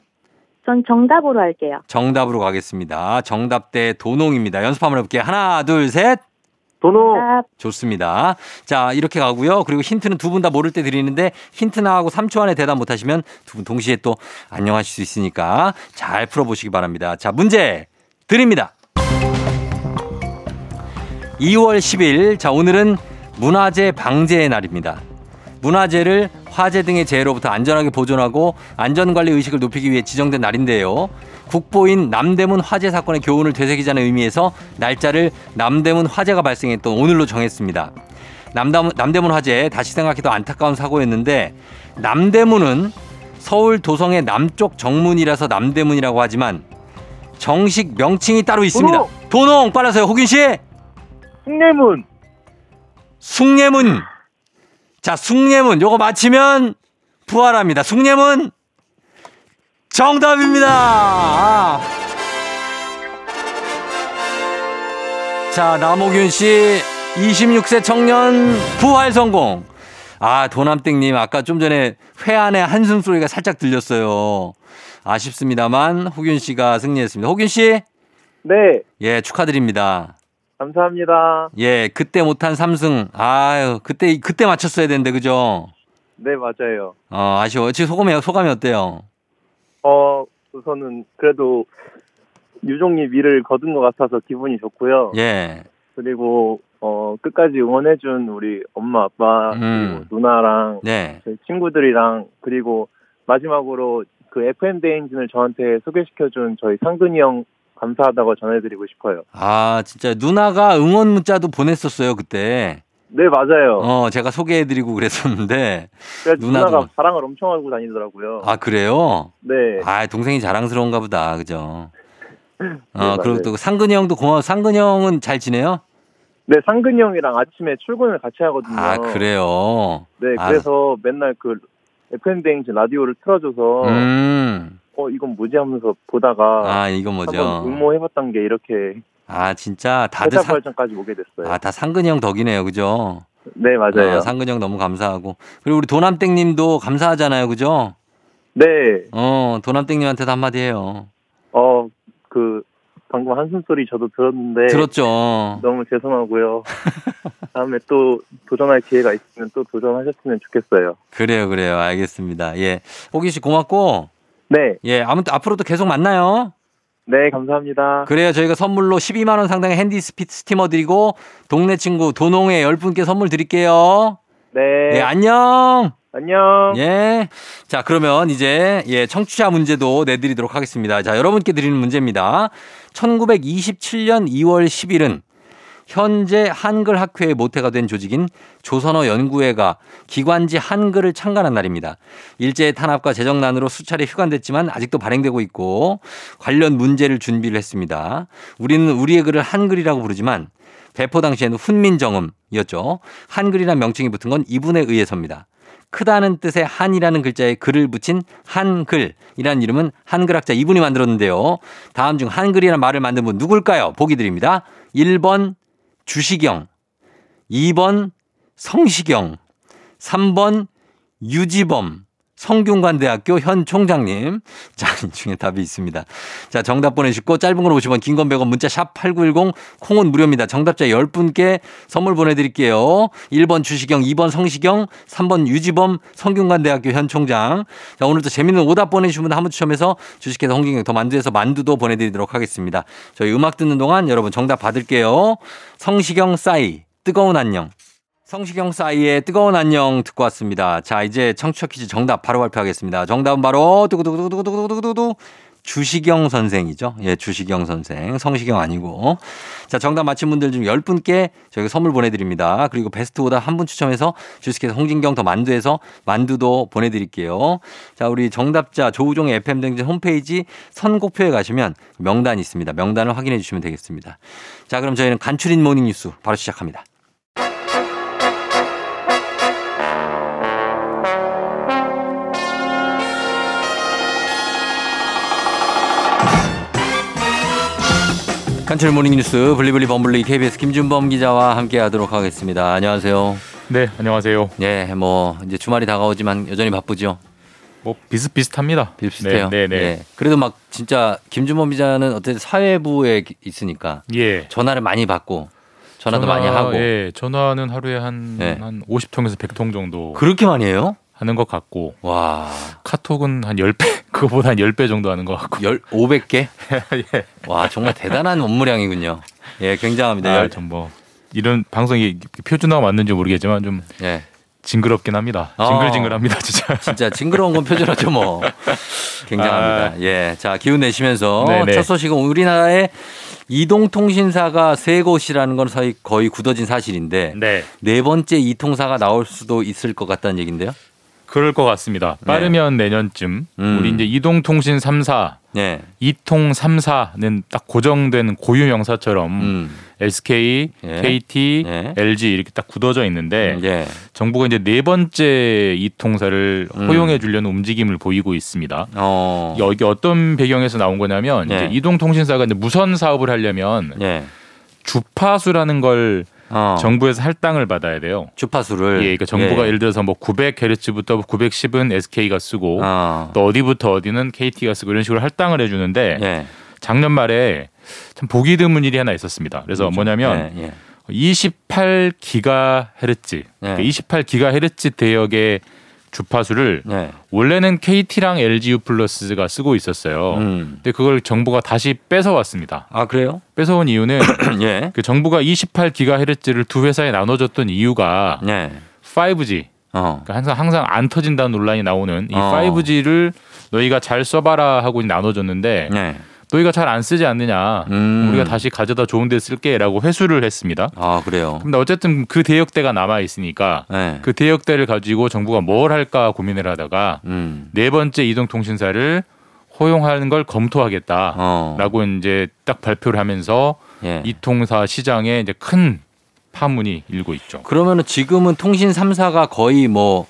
전 정답으로 할게요. 정답으로 가겠습니다. 정답 대 도농입니다. 연습 한번 해볼게요. 하나 둘 셋. 도농. 정답. 좋습니다. 자 이렇게 가고요. 그리고 힌트는 두 분 다 모를 때 드리는데 힌트 나가고 삼 초 안에 대답 못하시면 두 분 동시에 또 안녕하실 수 있으니까 잘 풀어보시기 바랍니다. 자 문제 드립니다. 이월 십일, 자 오늘은 문화재 방제의 날입니다. 문화재를 화재 등의 재해로부터 안전하게 보존하고 안전관리 의식을 높이기 위해 지정된 날인데요. 국보인 남대문 화재 사건의 교훈을 되새기자는 의미에서 날짜를 남대문 화재가 발생했던 오늘로 정했습니다. 남대문, 남대문 화재, 다시 생각해도 안타까운 사고였는데, 남대문은 서울 도성의 남쪽 정문이라서 남대문이라고 하지만 정식 명칭이 따로 있습니다. 도농! 도농! 빨라서요, 호균씨! 숭례문! 숭례문! 자, 숭례문 요거 맞히면 부활합니다. 숭례문 정답입니다. 아. 자, 남호균씨 이십육 세 청년 부활 성공. 아, 도남땡님 아까 좀 전에 회안의 한숨 소리가 살짝 들렸어요. 아쉽습니다만 호균씨가 승리했습니다. 호균씨 네. 예, 축하드립니다. 감사합니다. 예, 그때 못한 삼승. 아유, 그때, 그때 맞췄어야 되는데, 그죠? 네, 맞아요. 어, 아쉬워요. 지금 소감이, 소감이 어때요? 어, 우선은 그래도 유종의 미를 거둔 것 같아서 기분이 좋고요. 예. 그리고, 어, 끝까지 응원해준 우리 엄마, 아빠, 음. 그리고 누나랑, 네. 저희 친구들이랑, 그리고 마지막으로 그 에프엠 대행진을 저한테 소개시켜준 저희 상근이 형, 감사하다고 전해드리고 싶어요. 아, 진짜 누나가 응원 문자도 보냈었어요 그때. 네, 맞아요. 어, 제가 소개해드리고 그랬었는데 누나도... 누나가 자랑을 엄청 하고 다니더라고요. 아, 그래요? 네. 아, 동생이 자랑스러운가 보다, 그죠? 네, 어, 그리고 또 상근이 형도 고마워. 상근이 형은 잘 지내요? 네, 상근이 형이랑 아침에 출근을 같이 하거든요. 아, 그래요? 네, 그래서 아. 맨날 그 에프엠 대행진 라디오를 틀어줘서. 음. 어, 이건 뭐지 하면서 보다가 아, 이건 뭐죠? 한번 응모해봤던 게 이렇게 아, 진짜 다들 회사발전까지 오게 됐어요. 아, 다 상근이 형 덕이네요, 그죠? 네, 맞아요. 아, 상근이 형 너무 감사하고 그리고 우리 도남땡님도 감사하잖아요, 그죠? 네. 어, 도남땡님한테도 한마디 해요. 어, 그 방금 한숨 소리 저도 들었는데 들었죠. 너무 죄송하고요. 다음에 또 도전할 기회가 있으면 또 도전하셨으면 좋겠어요. 그래요, 그래요, 알겠습니다. 예, 호기 씨 고맙고. 네. 예, 아무튼 앞으로도 계속 만나요. 네, 감사합니다. 그래요, 저희가 선물로 십이만 원 상당의 핸디 스티머 드리고 동네 친구 도농의 열 분께 선물 드릴게요. 네. 예, 안녕. 안녕. 예. 자, 그러면 이제 예, 청취자 문제도 내드리도록 하겠습니다. 자, 여러분께 드리는 문제입니다. 천구백이십칠년 이월 십일은 현재 한글 학회의 모태가 된 조직인 조선어 연구회가 기관지 한글을 창간한 날입니다. 일제의 탄압과 재정난으로 수차례 휴관됐지만 아직도 발행되고 있고 관련 문제를 준비를 했습니다. 우리는 우리의 글을 한글이라고 부르지만 배포 당시에는 훈민정음이었죠. 한글이라는 명칭이 붙은 건 이분에 의해서입니다. 크다는 뜻의 한이라는 글자에 글을 붙인 한글이라는 이름은 한글학자 이분이 만들었는데요. 다음 중 한글이라는 말을 만든 분 누굴까요? 보기 드립니다. 일 번 주시경, 이 번 성시경, 삼 번 유지범, 성균관대학교 현 총장님. 자, 이 중에 답이 있습니다. 자, 정답 보내주시고 짧은 건 오십 원, 긴 건 백 원, 문자 샵 팔구일공, 콩은 무료입니다. 정답자 열 분께 선물 보내드릴게요. 일 번 주시경, 이 번 성시경, 삼 번 유지범, 성균관대학교 현 총장. 자, 오늘도 재밌는 오답 보내주신 분들 한 분 추첨해서 주식회사 홍진경 더 만두에서 만두도 보내드리도록 하겠습니다. 저희 음악 듣는 동안 여러분 정답 받을게요. 성시경 싸이, 뜨거운 안녕. 성시경 싸이의 뜨거운 안녕 듣고 왔습니다. 자, 이제 청취자 퀴즈 정답 바로 발표하겠습니다. 정답은 바로 두구두구두구두구두구두구 주시경 선생이죠. 예, 주시경 선생. 성시경 아니고. 자, 정답 맞힌 분들 중 열 분께 저희가 선물 보내드립니다. 그리고 베스트 오답 한 분 추첨해서 주식회사 홍진경 더 만두에서 만두도 보내드릴게요. 자, 우리 정답자 조우종의 에프엠 대행진 홈페이지 선곡표에 가시면 명단이 있습니다. 명단을 확인해 주시면 되겠습니다. 자, 그럼 저희는 간추린 모닝뉴스 바로 시작합니다. 간추린 모닝뉴스 블리블리 범블리 케이비에스 김준범 기자와 함께하도록 하겠습니다. 안녕하세요. 네, 안녕하세요. 예, 뭐 이제 주말이 다가오지만 여전히 바쁘죠. 뭐 비슷비슷합니다. 비슷해요. 네, 네, 네. 예, 그래도 막 진짜 김준범 기자는 어쨌든 사회부에 있으니까 예. 전화를 많이 받고 전화도 전화, 많이 하고. 예, 전화는 하루에 한, 예. 한 오십 통에서 백 통 정도. 그렇게 많이 해요? 하는 것 같고. 와. 카톡은 한 열 배, 그거보다 한 열 배 정도 하는 것 같고. 오백 개? 예. 와, 정말 대단한 업무량이군요. 예, 굉장합니다. 아, 전 뭐 이런 방송이 표준화가 맞는지 모르겠지만 좀 예. 징그럽긴 합니다. 징글징글합니다, 진짜. 진짜 징그러운 건 표준화죠, 뭐. 굉장합니다. 아. 예, 자 기운 내시면서 네네. 첫 소식은 우리나라의 이동통신사가 세 곳이라는 건 거의 굳어진 사실인데 네. 네 번째 이통사가 나올 수도 있을 것 같다는 얘기인데요. 그럴 것 같습니다. 빠르면 네. 내년쯤 음. 우리 이제 이동통신 삼 사, 네. 이통 삼 사는 딱 고정된 고유 명사처럼 음. 에스케이, 예. 케이티, 예. 엘지 이렇게 딱 굳어져 있는데 예. 정부가 이제 네 번째 이통사를 허용해 주려는 음. 움직임을 보이고 있습니다. 어. 여기 어떤 배경에서 나온 거냐면 예. 이제 이동통신사가 이제 무선 사업을 하려면 예. 주파수라는 걸 어. 정부에서 할당을 받아야 돼요. 주파수를. 예, 그러니까 정부가 예. 예를 들어서 뭐 구백 헤르츠부터 구백십은 에스케이가 쓰고 어. 또 어디부터 어디는 케이티가 쓰고 이런 식으로 할당을 해주는데 예. 작년 말에 참 보기 드문 일이 하나 있었습니다. 그래서 그렇죠. 뭐냐면 예, 예. 이십팔 기가헤르츠, 예. 그러니까 이십팔 기가헤르츠 대역의 주파수를 예. 원래는 케이티랑 엘지유 플러스가 쓰고 있었어요. 음. 근데 그걸 정부가 다시 뺏어왔습니다. 아 그래요? 뺏어온 이유는 예. 그 정부가 이십팔 기가헤르츠를 두 회사에 나눠줬던 이유가 예. 파이브지. 어. 그러니까 항상 항상 안 터진다는 논란이 나오는 이 어. 파이브지를 너희가 잘 써봐라 하고 나눠줬는데 예. 너희가 잘 안 쓰지 않느냐. 음. 우리가 다시 가져다 좋은 데 쓸게라고 회수를 했습니다. 아 그래요. 근데 어쨌든 그 대역대가 남아 있으니까 네. 그 대역대를 가지고 정부가 뭘 할까 고민을 하다가 음. 네 번째 이동통신사를 허용하는 걸 검토하겠다라고 어. 이제 딱 발표를 하면서 예. 이통사 시장에 이제 큰 파문이 일고 있죠. 그러면은 지금은 통신 삼 사가 거의 뭐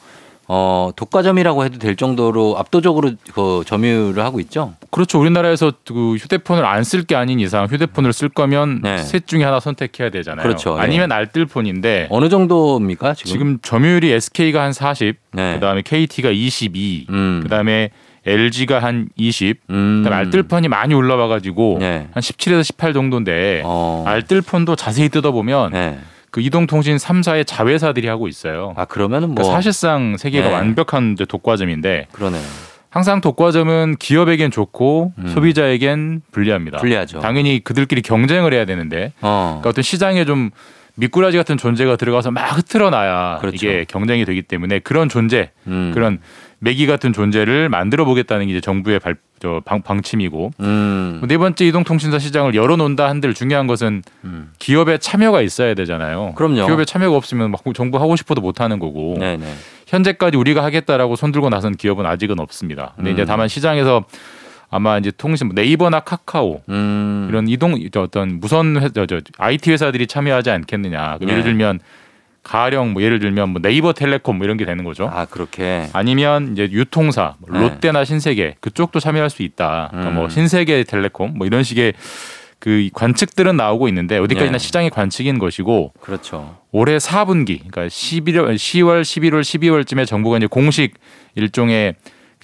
어, 독과점이라고 해도 될 정도로 압도적으로 그 점유를 하고 있죠. 그렇죠. 우리나라에서 그 휴대폰을 안 쓸 게 아닌 이상 휴대폰을 쓸 거면 네. 셋 중에 하나 선택해야 되잖아요. 그렇죠. 아니면 네. 알뜰폰인데 어느 정도입니까? 지금, 지금 점유율이 에스케이가 한 사십, 네. 그다음에 케이티가 이십이, 음. 그다음에 엘지가 한 이십, 음. 그다음에 알뜰폰이 많이 올라와 가지고 네. 한 십칠에서 십팔 정도인데 어. 알뜰폰도 자세히 뜯어보면 네. 그 이동통신 삼 사의 자회사들이 하고 있어요. 아 그러면은 뭐 그러니까 사실상 세계가 네. 완벽한 독과점인데. 그러네요. 항상 독과점은 기업에겐 좋고 음. 소비자에겐 불리합니다. 불리하죠. 당연히 그들끼리 경쟁을 해야 되는데. 어. 그러니까 어떤 시장에 좀 미꾸라지 같은 존재가 들어가서 막 흐트러나야 그렇죠. 이게 경쟁이 되기 때문에 그런 존재, 음. 그런 매기 같은 존재를 만들어 보겠다는 게 이제 정부의 발, 저, 방, 방침이고 음. 네 번째 이동통신사 시장을 열어놓는다 한들 중요한 것은 음. 기업의 참여가 있어야 되잖아요. 그럼요. 기업의 참여가 없으면 막 정부 하고 싶어도 못 하는 거고 네네. 현재까지 우리가 하겠다라고 손들고 나선 기업은 아직은 없습니다. 근데 음. 이제 다만 시장에서 아마 이제 통신 네이버나 카카오 음. 이런 이동 어떤 무선 회사, 저 아이티 회사들이 참여하지 않겠느냐. 네. 예를 들면 가령 뭐 예를 들면 뭐 네이버 텔레콤 뭐 이런 게 되는 거죠. 아 그렇게. 아니면 이제 유통사 뭐 롯데나 신세계 그쪽도 참여할 수 있다. 그러니까 음. 뭐 신세계 텔레콤 뭐 이런 식의 그 관측들은 나오고 있는데 어디까지나 네. 시장의 관측인 것이고. 그렇죠. 올해 사 분기 그러니까 십일월, 시월, 십일월, 십이월쯤에 정부가 이제 공식 일종의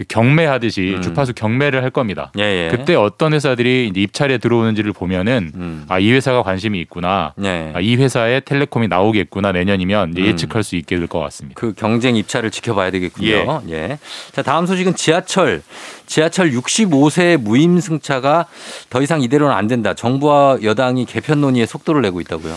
경매하듯이 음. 주파수 경매를 할 겁니다. 예예. 그때 어떤 회사들이 이제 입찰에 들어오는지를 보면은 음. 아, 이 회사가 관심이 있구나. 아, 이 회사에 텔레콤이 나오겠구나. 내년이면 이제 예측할 음. 수 있게 될 것 같습니다. 그 경쟁 입찰을 지켜봐야 되겠군요. 예. 예. 자, 다음 소식은 지하철. 지하철 육십오 세 무임승차가 더 이상 이대로는 안 된다. 정부와 여당이 개편 논의에 속도를 내고 있다고요.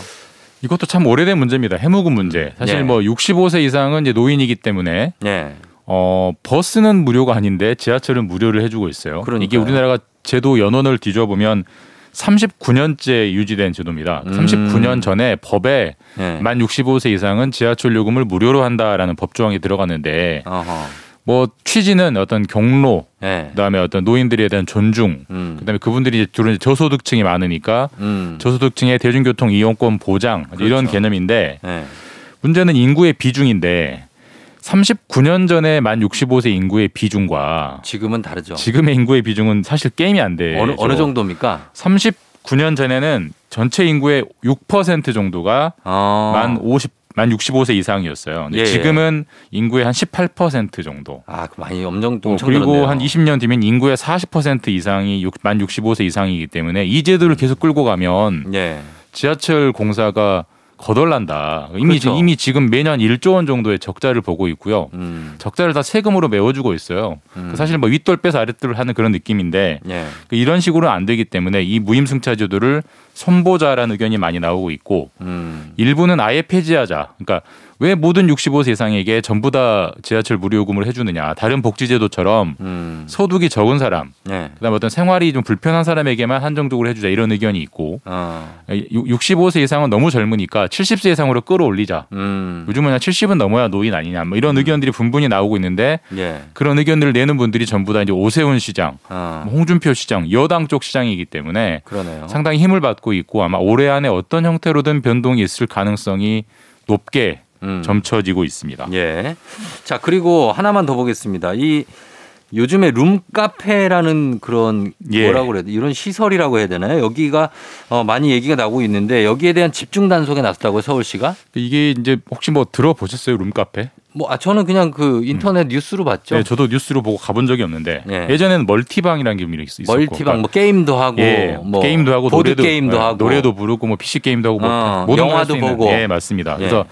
이것도 참 오래된 문제입니다. 해묵은 문제. 사실 예. 뭐 육십오 세 이상은 이제 노인이기 때문에 예. 어, 버스는 무료가 아닌데 지하철은 무료를 해주고 있어요. 그러니까요. 이게 우리나라가 제도 연원을 뒤져보면 삼십구 년째 유지된 제도입니다. 음. 삼십구 년 전에 법에 네. 만 육십오 세 이상은 지하철 요금을 무료로 한다라는 법 조항이 들어갔는데 어허. 뭐 취지는 어떤 경로, 네. 그다음에 어떤 노인들에 대한 존중, 음. 그다음에 그분들이 주로 저소득층이 많으니까 음. 저소득층의 대중교통 이용권 보장 그렇죠. 이런 개념인데 네. 문제는 인구의 비중인데 삼십구 년 전에 만 육십오 세 인구의 비중과 지금은 다르죠. 지금의 인구의 비중은 사실 게임이 안 돼요. 어느, 어느 정도입니까? 삼십구 년 전에는 전체 인구의 육 퍼센트 정도가 아. 만 오십 만 육십오 세 이상이었어요. 근데 예, 지금은 예. 인구의 한 십팔 퍼센트 정도. 아, 많이 엄청 엄청 그리고 늘었네요. 한 이십 년 뒤면 인구의 사십 퍼센트 이상이 만 육십오 세 이상이기 때문에 이 제도를 계속 끌고 가면 예. 지하철 공사가 거덜난다. 이미, 그렇죠. 이미 지금 매년 일조 원 정도의 적자를 보고 있고요. 음. 적자를 다 세금으로 메워주고 있어요. 음. 사실 뭐 윗돌 빼서 아랫돌 하는 그런 느낌인데 예. 이런 식으로는 안 되기 때문에 이 무임승차 제도를 손보자라는 의견이 많이 나오고 있고 음. 일부는 아예 폐지하자. 그러니까 왜 모든 육십오 세 이상에게 전부 다 지하철 무료 요금을 해주느냐. 다른 복지제도처럼 음. 소득이 적은 사람, 예. 그다음에 어떤 생활이 좀 불편한 사람에게만 한정적으로 해주자 이런 의견이 있고 어. 육십오 세 이상은 너무 젊으니까 칠십 세 이상으로 끌어올리자. 음. 요즘은 그냥 칠십은 넘어야 노인 아니냐. 뭐 이런 음. 의견들이 분분히 나오고 있는데 예. 그런 의견들을 내는 분들이 전부 다 이제 오세훈 시장, 어. 홍준표 시장, 여당 쪽 시장이기 때문에 그러네요. 상당히 힘을 받고 있고 아마 올해 안에 어떤 형태로든 변동이 있을 가능성이 높게 음. 점쳐지고 있습니다. 예. 자, 그리고 하나만 더 보겠습니다. 이 요즘에 룸카페라는 그런 예. 뭐라고 그래야 돼? 이런 시설이라고 해야 되나요? 여기가 어, 많이 얘기가 나오고 있는데 여기에 대한 집중 단속에 나섰다고요, 서울시가? 이게 이제 혹시 뭐 들어보셨어요, 룸카페? 뭐 아, 저는 그냥 그 인터넷 음. 뉴스로 봤죠. 네, 저도 뉴스로 보고 가본 적이 없는데 예. 예전에는 멀티방이라는 게 있었고 멀티방 그러니까 뭐 게임도 하고 예, 뭐 게임도 하고 보드 노래도, 게임도 하고 노래도 부르고 뭐 피씨 게임도 하고 어, 뭐 영화도 보고 예, 맞습니다. 예. 그래서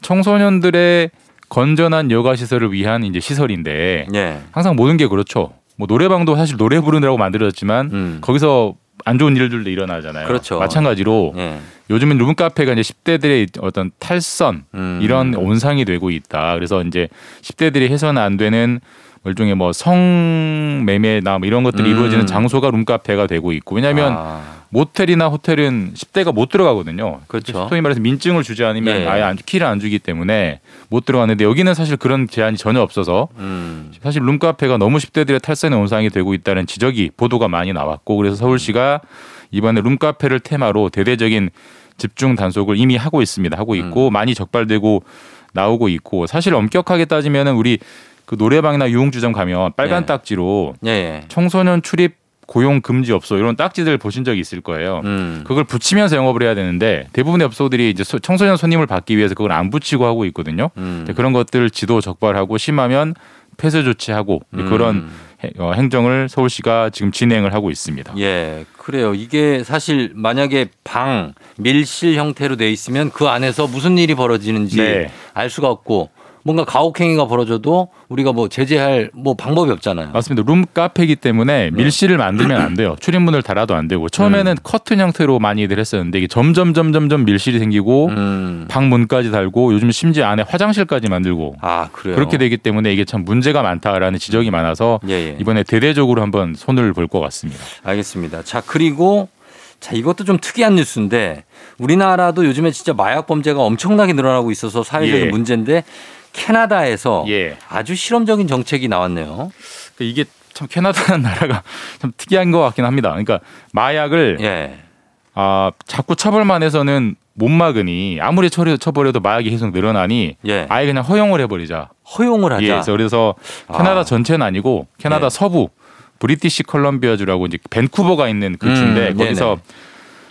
청소년들의 건전한 여가 시설을 위한 이제 시설인데 예. 항상 모든 게 그렇죠. 뭐 노래방도 사실 노래 부르느라고 만들어졌지만 음. 거기서 안 좋은 일들도 일어나잖아요. 그렇죠. 마찬가지로 예. 요즘은 룸카페가 이제 십 대들의 어떤 탈선 음. 이런 온상이 되고 있다. 그래서 이제 십 대들이 해서는 안 되는 일종의 뭐 성매매나 뭐 이런 것들이 음. 이루어지는 장소가 룸카페가 되고 있고 왜냐하면 아. 모텔이나 호텔은 십 대가 못 들어가거든요. 그렇죠. 소위 말해서 민증을 주지 않으면 예. 아예 안, 키를 안 주기 때문에 못 들어가는데 여기는 사실 그런 제한이 전혀 없어서 음. 사실 룸카페가 너무 십 대들의 탈선의 온상이 되고 있다는 지적이 보도가 많이 나왔고 그래서 서울시가 이번에 룸카페를 테마로 대대적인 집중 단속을 이미 하고 있습니다. 하고 있고 음. 많이 적발되고 나오고 있고 사실 엄격하게 따지면 우리 그 노래방이나 유흥주점 가면 빨간 예. 딱지로 예예. 청소년 출입 고용 금지 업소 이런 딱지들 보신 적이 있을 거예요. 음. 그걸 붙이면서 영업을 해야 되는데 대부분의 업소들이 이제 청소년 손님을 받기 위해서 그걸 안 붙이고 하고 있거든요. 음. 그런 것들 지도 적발하고 심하면 폐쇄 조치하고 음. 그런 행정을 서울시가 지금 진행을 하고 있습니다. 예, 그래요. 이게 사실 만약에 방, 밀실 형태로 돼 있으면 그 안에서 무슨 일이 벌어지는지 네. 알 수가 없고 뭔가 가혹행위가 벌어져도 우리가 뭐 제재할 뭐 방법이 없잖아요. 맞습니다. 룸카페이기 때문에 밀실을 만들면 안 돼요. 출입문을 달아도 안 되고 처음에는 음. 커튼 형태로 많이들 했었는데 이게 점점 점점 점 밀실이 생기고 음. 방문까지 달고 요즘 심지어 안에 화장실까지 만들고 아, 그래요? 그렇게 되기 때문에 이게 참 문제가 많다라는 지적이 많아서 예예. 이번에 대대적으로 한번 손을 볼 것 같습니다. 알겠습니다. 자 그리고 자 이것도 좀 특이한 뉴스인데 우리나라도 요즘에 진짜 마약 범죄가 엄청나게 늘어나고 있어서 사회적인 예. 문제인데. 캐나다에서 예. 아주 실험적인 정책이 나왔네요. 이게 참 캐나다라는 나라가 참 특이한 것 같긴 합니다. 그러니까 마약을 예. 아, 자꾸 처벌만 해서는 못 막으니 아무리 처벌해도 마약이 계속 늘어나니 예. 아예 그냥 허용을 해버리자. 허용을 하자. 예, 그래서 캐나다 아. 전체는 아니고 캐나다 예. 서부 브리티시 컬럼비아주라고 이제 밴쿠버가 있는 그 주인데 음, 거기서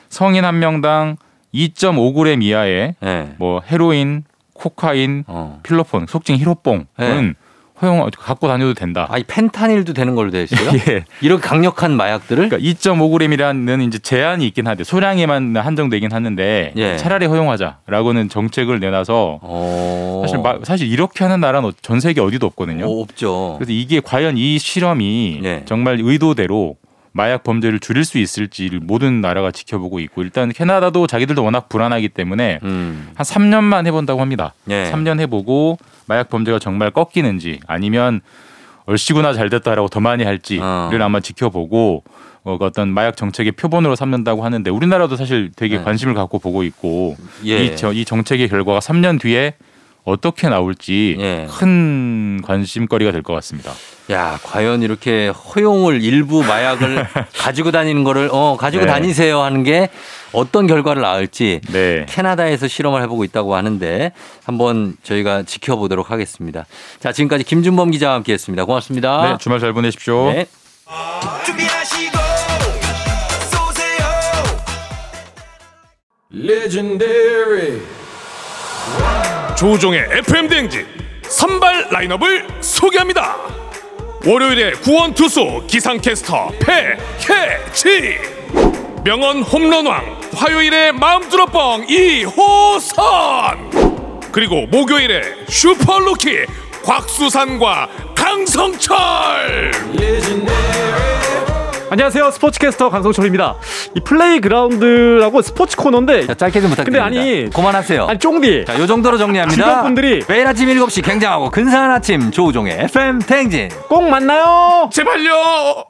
성인 한 명당 이점오 그램 이하의 예. 뭐 헤로인 코카인, 어. 필로폰, 속칭 히로뽕은 네. 허용 갖고 다녀도 된다. 아니 펜타닐도 되는 걸로 되어 있어요? 예. 이런 강력한 마약들을? 그러니까 이점오 그램이라는 이제 제한이 있긴 한데 소량에만 한정되긴 하는데 예. 차라리 허용하자라고는 정책을 내놔서 오. 사실 마, 사실 이렇게 하는 나라는 전 세계 어디도 없거든요. 오, 없죠. 그래서 이게 과연 이 실험이 예. 정말 의도대로 마약 범죄를 줄일 수 있을지를 모든 나라가 지켜보고 있고 일단 캐나다도 자기들도 워낙 불안하기 때문에 음. 한 삼 년만 해본다고 합니다. 예. 삼 년 해보고 마약 범죄가 정말 꺾이는지 아니면 얼씨구나 잘됐다라고 더 많이 할지를 어. 아마 지켜보고 어떤 마약 정책의 표본으로 삼는다고 하는데 우리나라도 사실 되게 예. 관심을 갖고 보고 있고 예. 이, 저, 이 정책의 결과가 삼 년 뒤에 어떻게 나올지 예. 큰 관심거리가 될 것 같습니다. 야, 과연 이렇게 허용을 일부 마약을 가지고 다니는 거를 어, 가지고 네. 다니세요 하는 게 어떤 결과를 낳을지 네. 캐나다에서 실험을 해보고 있다고 하는데 한번 저희가 지켜보도록 하겠습니다. 자, 지금까지 김준범 기자와 함께했습니다. 고맙습니다. 네, 주말 잘 보내십시오. 네. Legendary. 조우종의 에프엠 대행진 선발 라인업을 소개합니다. 월요일에 구원투수 기상캐스터 배혜진 명언 홈런왕 화요일에 마음드러뻥 이호선, 그리고 목요일에 슈퍼루키 곽수산과 강성철. 안녕하세요, 스포츠캐스터 강성철입니다. 이 플레이그라운드라고 스포츠 코너인데 자, 짧게 좀 부탁드립니다. 근데 아니 그만하세요. 아니 쫑디, 자, 요 정도로 정리합니다. 주변분들이 매일 아침 일곱 시 굉장하고 근사한 아침 조우종의 에프엠 대행진 꼭 만나요. 제발요.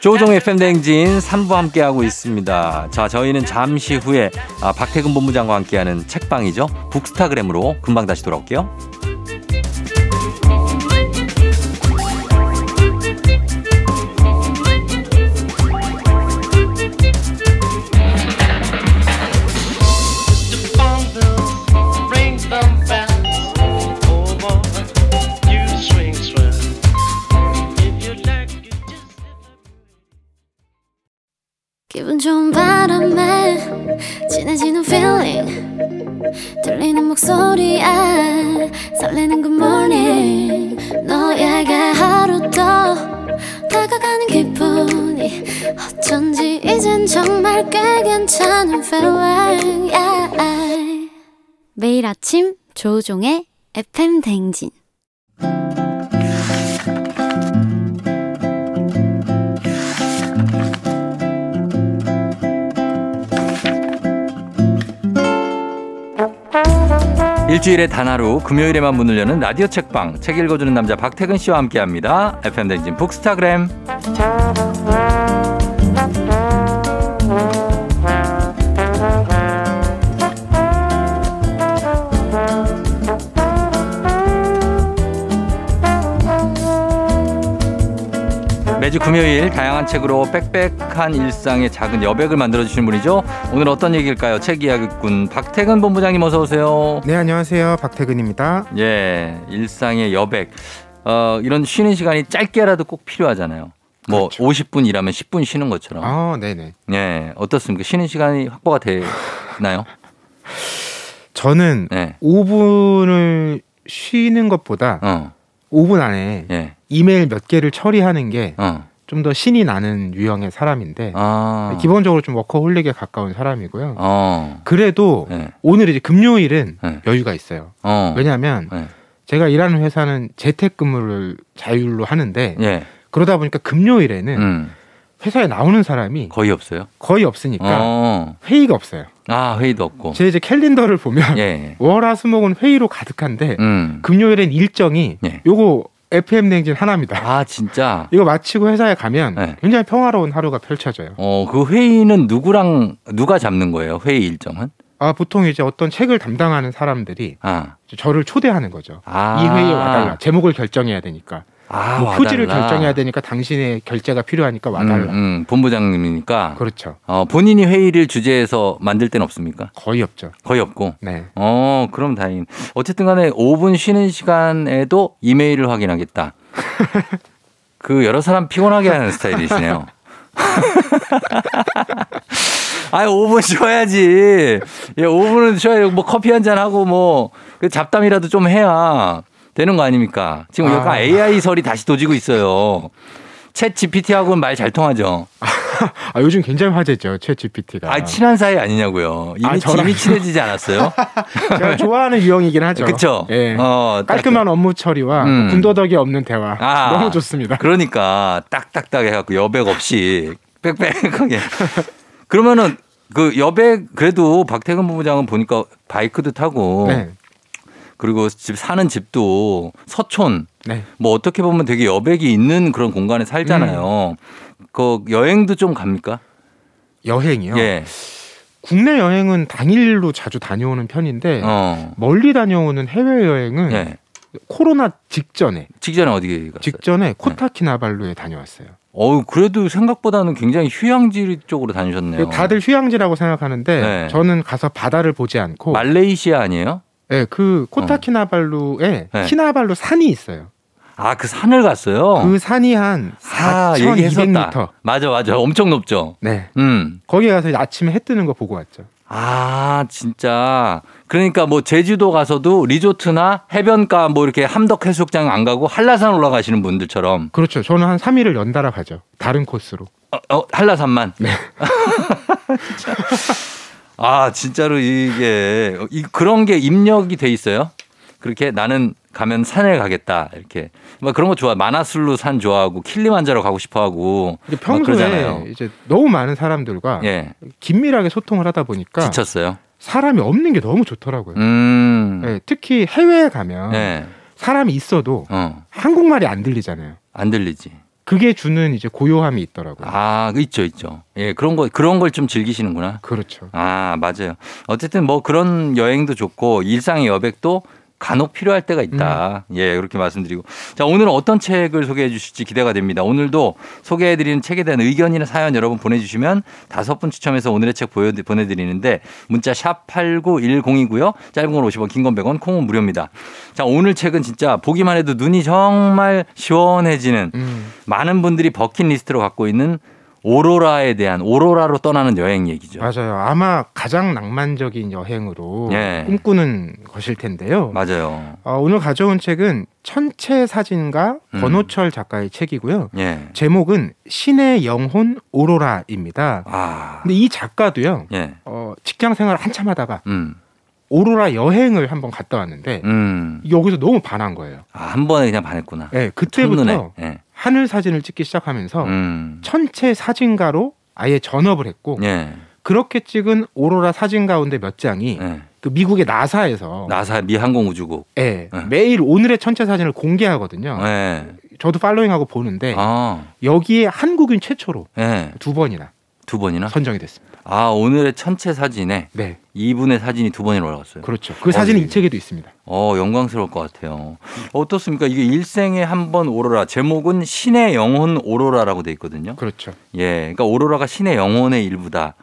조우종 에프엠 대행진 삼 부 함께하고 있습니다. 자, 저희는 잠시 후에 아, 박태근 본부장과 함께하는 책방이죠, 북스타그램으로 금방 다시 돌아올게요. 기분 좋은 바람에 진해지는 feeling, 들리는 목소리에 설레는 good morning. 너에게 하루 더 다가가는 기분이 어쩐지 이젠 정말 꽤 괜찮은 feeling. yeah. 매일 아침 조우종의 에프엠 대행진. 일주일에 단 하루 금요일에만 문을 여는 라디오 책방, 책 읽어주는 남자 박태근 씨와 함께합니다. 에프엠 대행진 북스타그램. 매주 금요일 다양한 책으로 빽빽한 일상의 작은 여백을 만들어주신 분이죠. 오늘 어떤 얘기일까요? 책 이야기꾼 박태근 본부장님 어서 오세요. 네, 안녕하세요. 박태근입니다. 예, 일상의 여백. 어, 이런 쉬는 시간이 짧게라도 꼭 필요하잖아요. 뭐 그렇죠. 오십 분 일하면 십 분 쉬는 것처럼. 아, 네네. 예, 어떻습니까? 쉬는 시간이 확보가 되나요? 저는 예. 오 분을 쉬는 것보다 어. 오 분 안에 예. 이메일 몇 개를 처리하는 게 좀 더 어. 신이 나는 유형의 사람인데 아. 기본적으로 좀 워커홀릭에 가까운 사람이고요. 어. 그래도 네. 오늘 이제 금요일은 네. 여유가 있어요. 어. 왜냐하면 네. 제가 일하는 회사는 재택근무를 자율로 하는데 네. 그러다 보니까 금요일에는 음. 회사에 나오는 사람이 거의 없어요. 거의 없으니까 어. 회의가 없어요. 아, 회의도 없고. 제 이제 캘린더를 보면 예. 월화수목은 회의로 가득한데 음. 금요일엔 일정이 예. 요거 에프엠 대행진 하나입니다. 아, 진짜? 이거 마치고 회사에 가면 네. 굉장히 평화로운 하루가 펼쳐져요. 어, 그 회의는 누구랑 누가 잡는 거예요? 회의 일정은? 아, 보통 이제 어떤 책을 담당하는 사람들이 아. 저를 초대하는 거죠. 아. 이 회의에 와달라. 제목을 결정해야 되니까. 아, 뭐 표지를 결정해야 되니까 당신의 결재가 필요하니까 와달라. 음, 음, 본부장님이니까. 그렇죠. 어, 본인이 회의를 주재해서 만들 때는 없습니까? 거의 없죠. 거의 없고. 네. 어, 그럼 다행이네. 어쨌든 간에 오 분 쉬는 시간에도 이메일을 확인하겠다. 그 여러 사람 피곤하게 하는 스타일이시네요. 아, 오 분 쉬어야지. 예, 오 분은 쉬어야 뭐 커피 한잔 하고 뭐 잡담이라도 좀 해야 되는 거 아닙니까? 지금 아. 약간 에이아이설이 다시 도지고 있어요. 챗 지피티하고는 말 잘 통하죠. 아, 요즘 굉장히 화제죠, 챗 지피티가. 아, 친한 사이 아니냐고요. 이미, 아, 저랑... 이미 친해지지 않았어요? 제가 좋아하는 유형이긴 하죠. 그렇죠. 예. 어, 깔끔한 딱... 업무 처리와 음. 군더더기 없는 대화. 아, 너무 좋습니다. 그러니까 딱딱딱 해갖고 여백 없이 빽빽하게. 그러면은 그 여백, 그래도 박태근 본부장은 보니까 바이크도 타고. 네. 그리고 집 사는 집도 서촌 네. 뭐 어떻게 보면 되게 여백이 있는 그런 공간에 살잖아요. 음. 그 여행도 좀 갑니까? 여행이요? 예. 국내 여행은 당일로 자주 다녀오는 편인데 어. 멀리 다녀오는 해외 여행은 예. 코로나 직전에 직전에 어디에 갔어요? 직전에 코타키나발루에 네. 다녀왔어요. 어, 그래도 생각보다는 굉장히 휴양지 쪽으로 다니셨네요. 다들 휴양지라고 생각하는데 네. 저는 가서 바다를 보지 않고. 말레이시아 아니에요? 네, 그 코타키나발루에 어. 네. 키나발루 산이 있어요. 아, 그 산을 갔어요? 그 산이 한 사천이백 미터. 아, 맞아, 맞아. 엄청 높죠? 네. 음. 거기 가서 아침에 해 뜨는 거 보고 왔죠. 아, 진짜. 그러니까 뭐 제주도 가서도 리조트나 해변가 뭐 이렇게 함덕해수욕장 안 가고 한라산 올라가시는 분들처럼. 그렇죠. 저는 한 삼 일을 연달아 가죠. 다른 코스로. 어, 어 한라산만? 네. 진짜. 아, 진짜로 이게 이, 그런 게 입력이 돼 있어요? 그렇게 나는 가면 산에 가겠다 이렇게 막 그런 거 좋아. 마나슬루 산 좋아하고 킬리만자로 가고 싶어하고 평소에 그러잖아요. 이제 너무 많은 사람들과 예. 긴밀하게 소통을 하다 보니까 지쳤어요. 사람이 없는 게 너무 좋더라고요. 음. 예, 특히 해외에 가면 예. 사람이 있어도 어. 한국말이 안 들리잖아요. 안 들리지. 그게 주는 이제 고요함이 있더라고요. 아, 있죠, 있죠. 예, 그런 거 그런 걸 좀 즐기시는구나. 그렇죠. 아, 맞아요. 어쨌든 뭐 그런 여행도 좋고 일상의 여백도 간혹 필요할 때가 있다. 음. 예, 그렇게 말씀드리고. 자, 오늘은 어떤 책을 소개해 주실지 기대가 됩니다. 오늘도 소개해 드리는 책에 대한 의견이나 사연 여러분 보내주시면 다섯 분 추첨해서 오늘의 책 보내드리는데 문자 샵 팔구일공이고요. 짧은 건 오십 원, 긴 건 백 원, 콩은 무료입니다. 자, 오늘 책은 진짜 보기만 해도 눈이 정말 시원해지는 음. 많은 분들이 버킷리스트로 갖고 있는 오로라에 대한 오로라로 떠나는 여행 얘기죠. 맞아요. 아마 가장 낭만적인 여행으로 예. 꿈꾸는 것일 텐데요. 맞아요. 어, 오늘 가져온 책은 천체 사진가 권오철 음. 작가의 책이고요. 예. 제목은 신의 영혼 오로라입니다. 아. 근데 이 작가도요. 예. 어, 직장 생활 한참 하다가 음. 오로라 여행을 한번 갔다 왔는데 음. 여기서 너무 반한 거예요. 아, 한 번에 그냥 반했구나. 네, 그때부터. 하늘 사진을 찍기 시작하면서 음. 천체 사진가로 아예 전업을 했고 예. 그렇게 찍은 오로라 사진 가운데 몇 장이 예. 그 미국의 나사에서 나사 미 항공우주국 예. 예. 매일 오늘의 천체 사진을 공개하거든요. 예. 저도 팔로잉하고 보는데 아. 여기에 한국인 최초로 예. 두 번이나 두 번이나 선정이 됐습니다. 아, 오늘의 천체 사진에 네. 이분의 사진이 두 번이나 올라갔어요. 그렇죠. 그 어, 사진은 네. 이 책에도 있습니다. 어, 영광스러울 것 같아요. 어떻습니까? 이게 일생에 한 번 오로라. 제목은 신의 영혼 오로라라고 돼 있거든요. 그렇죠. 예, 그러니까 오로라가 신의 영혼의 일부다.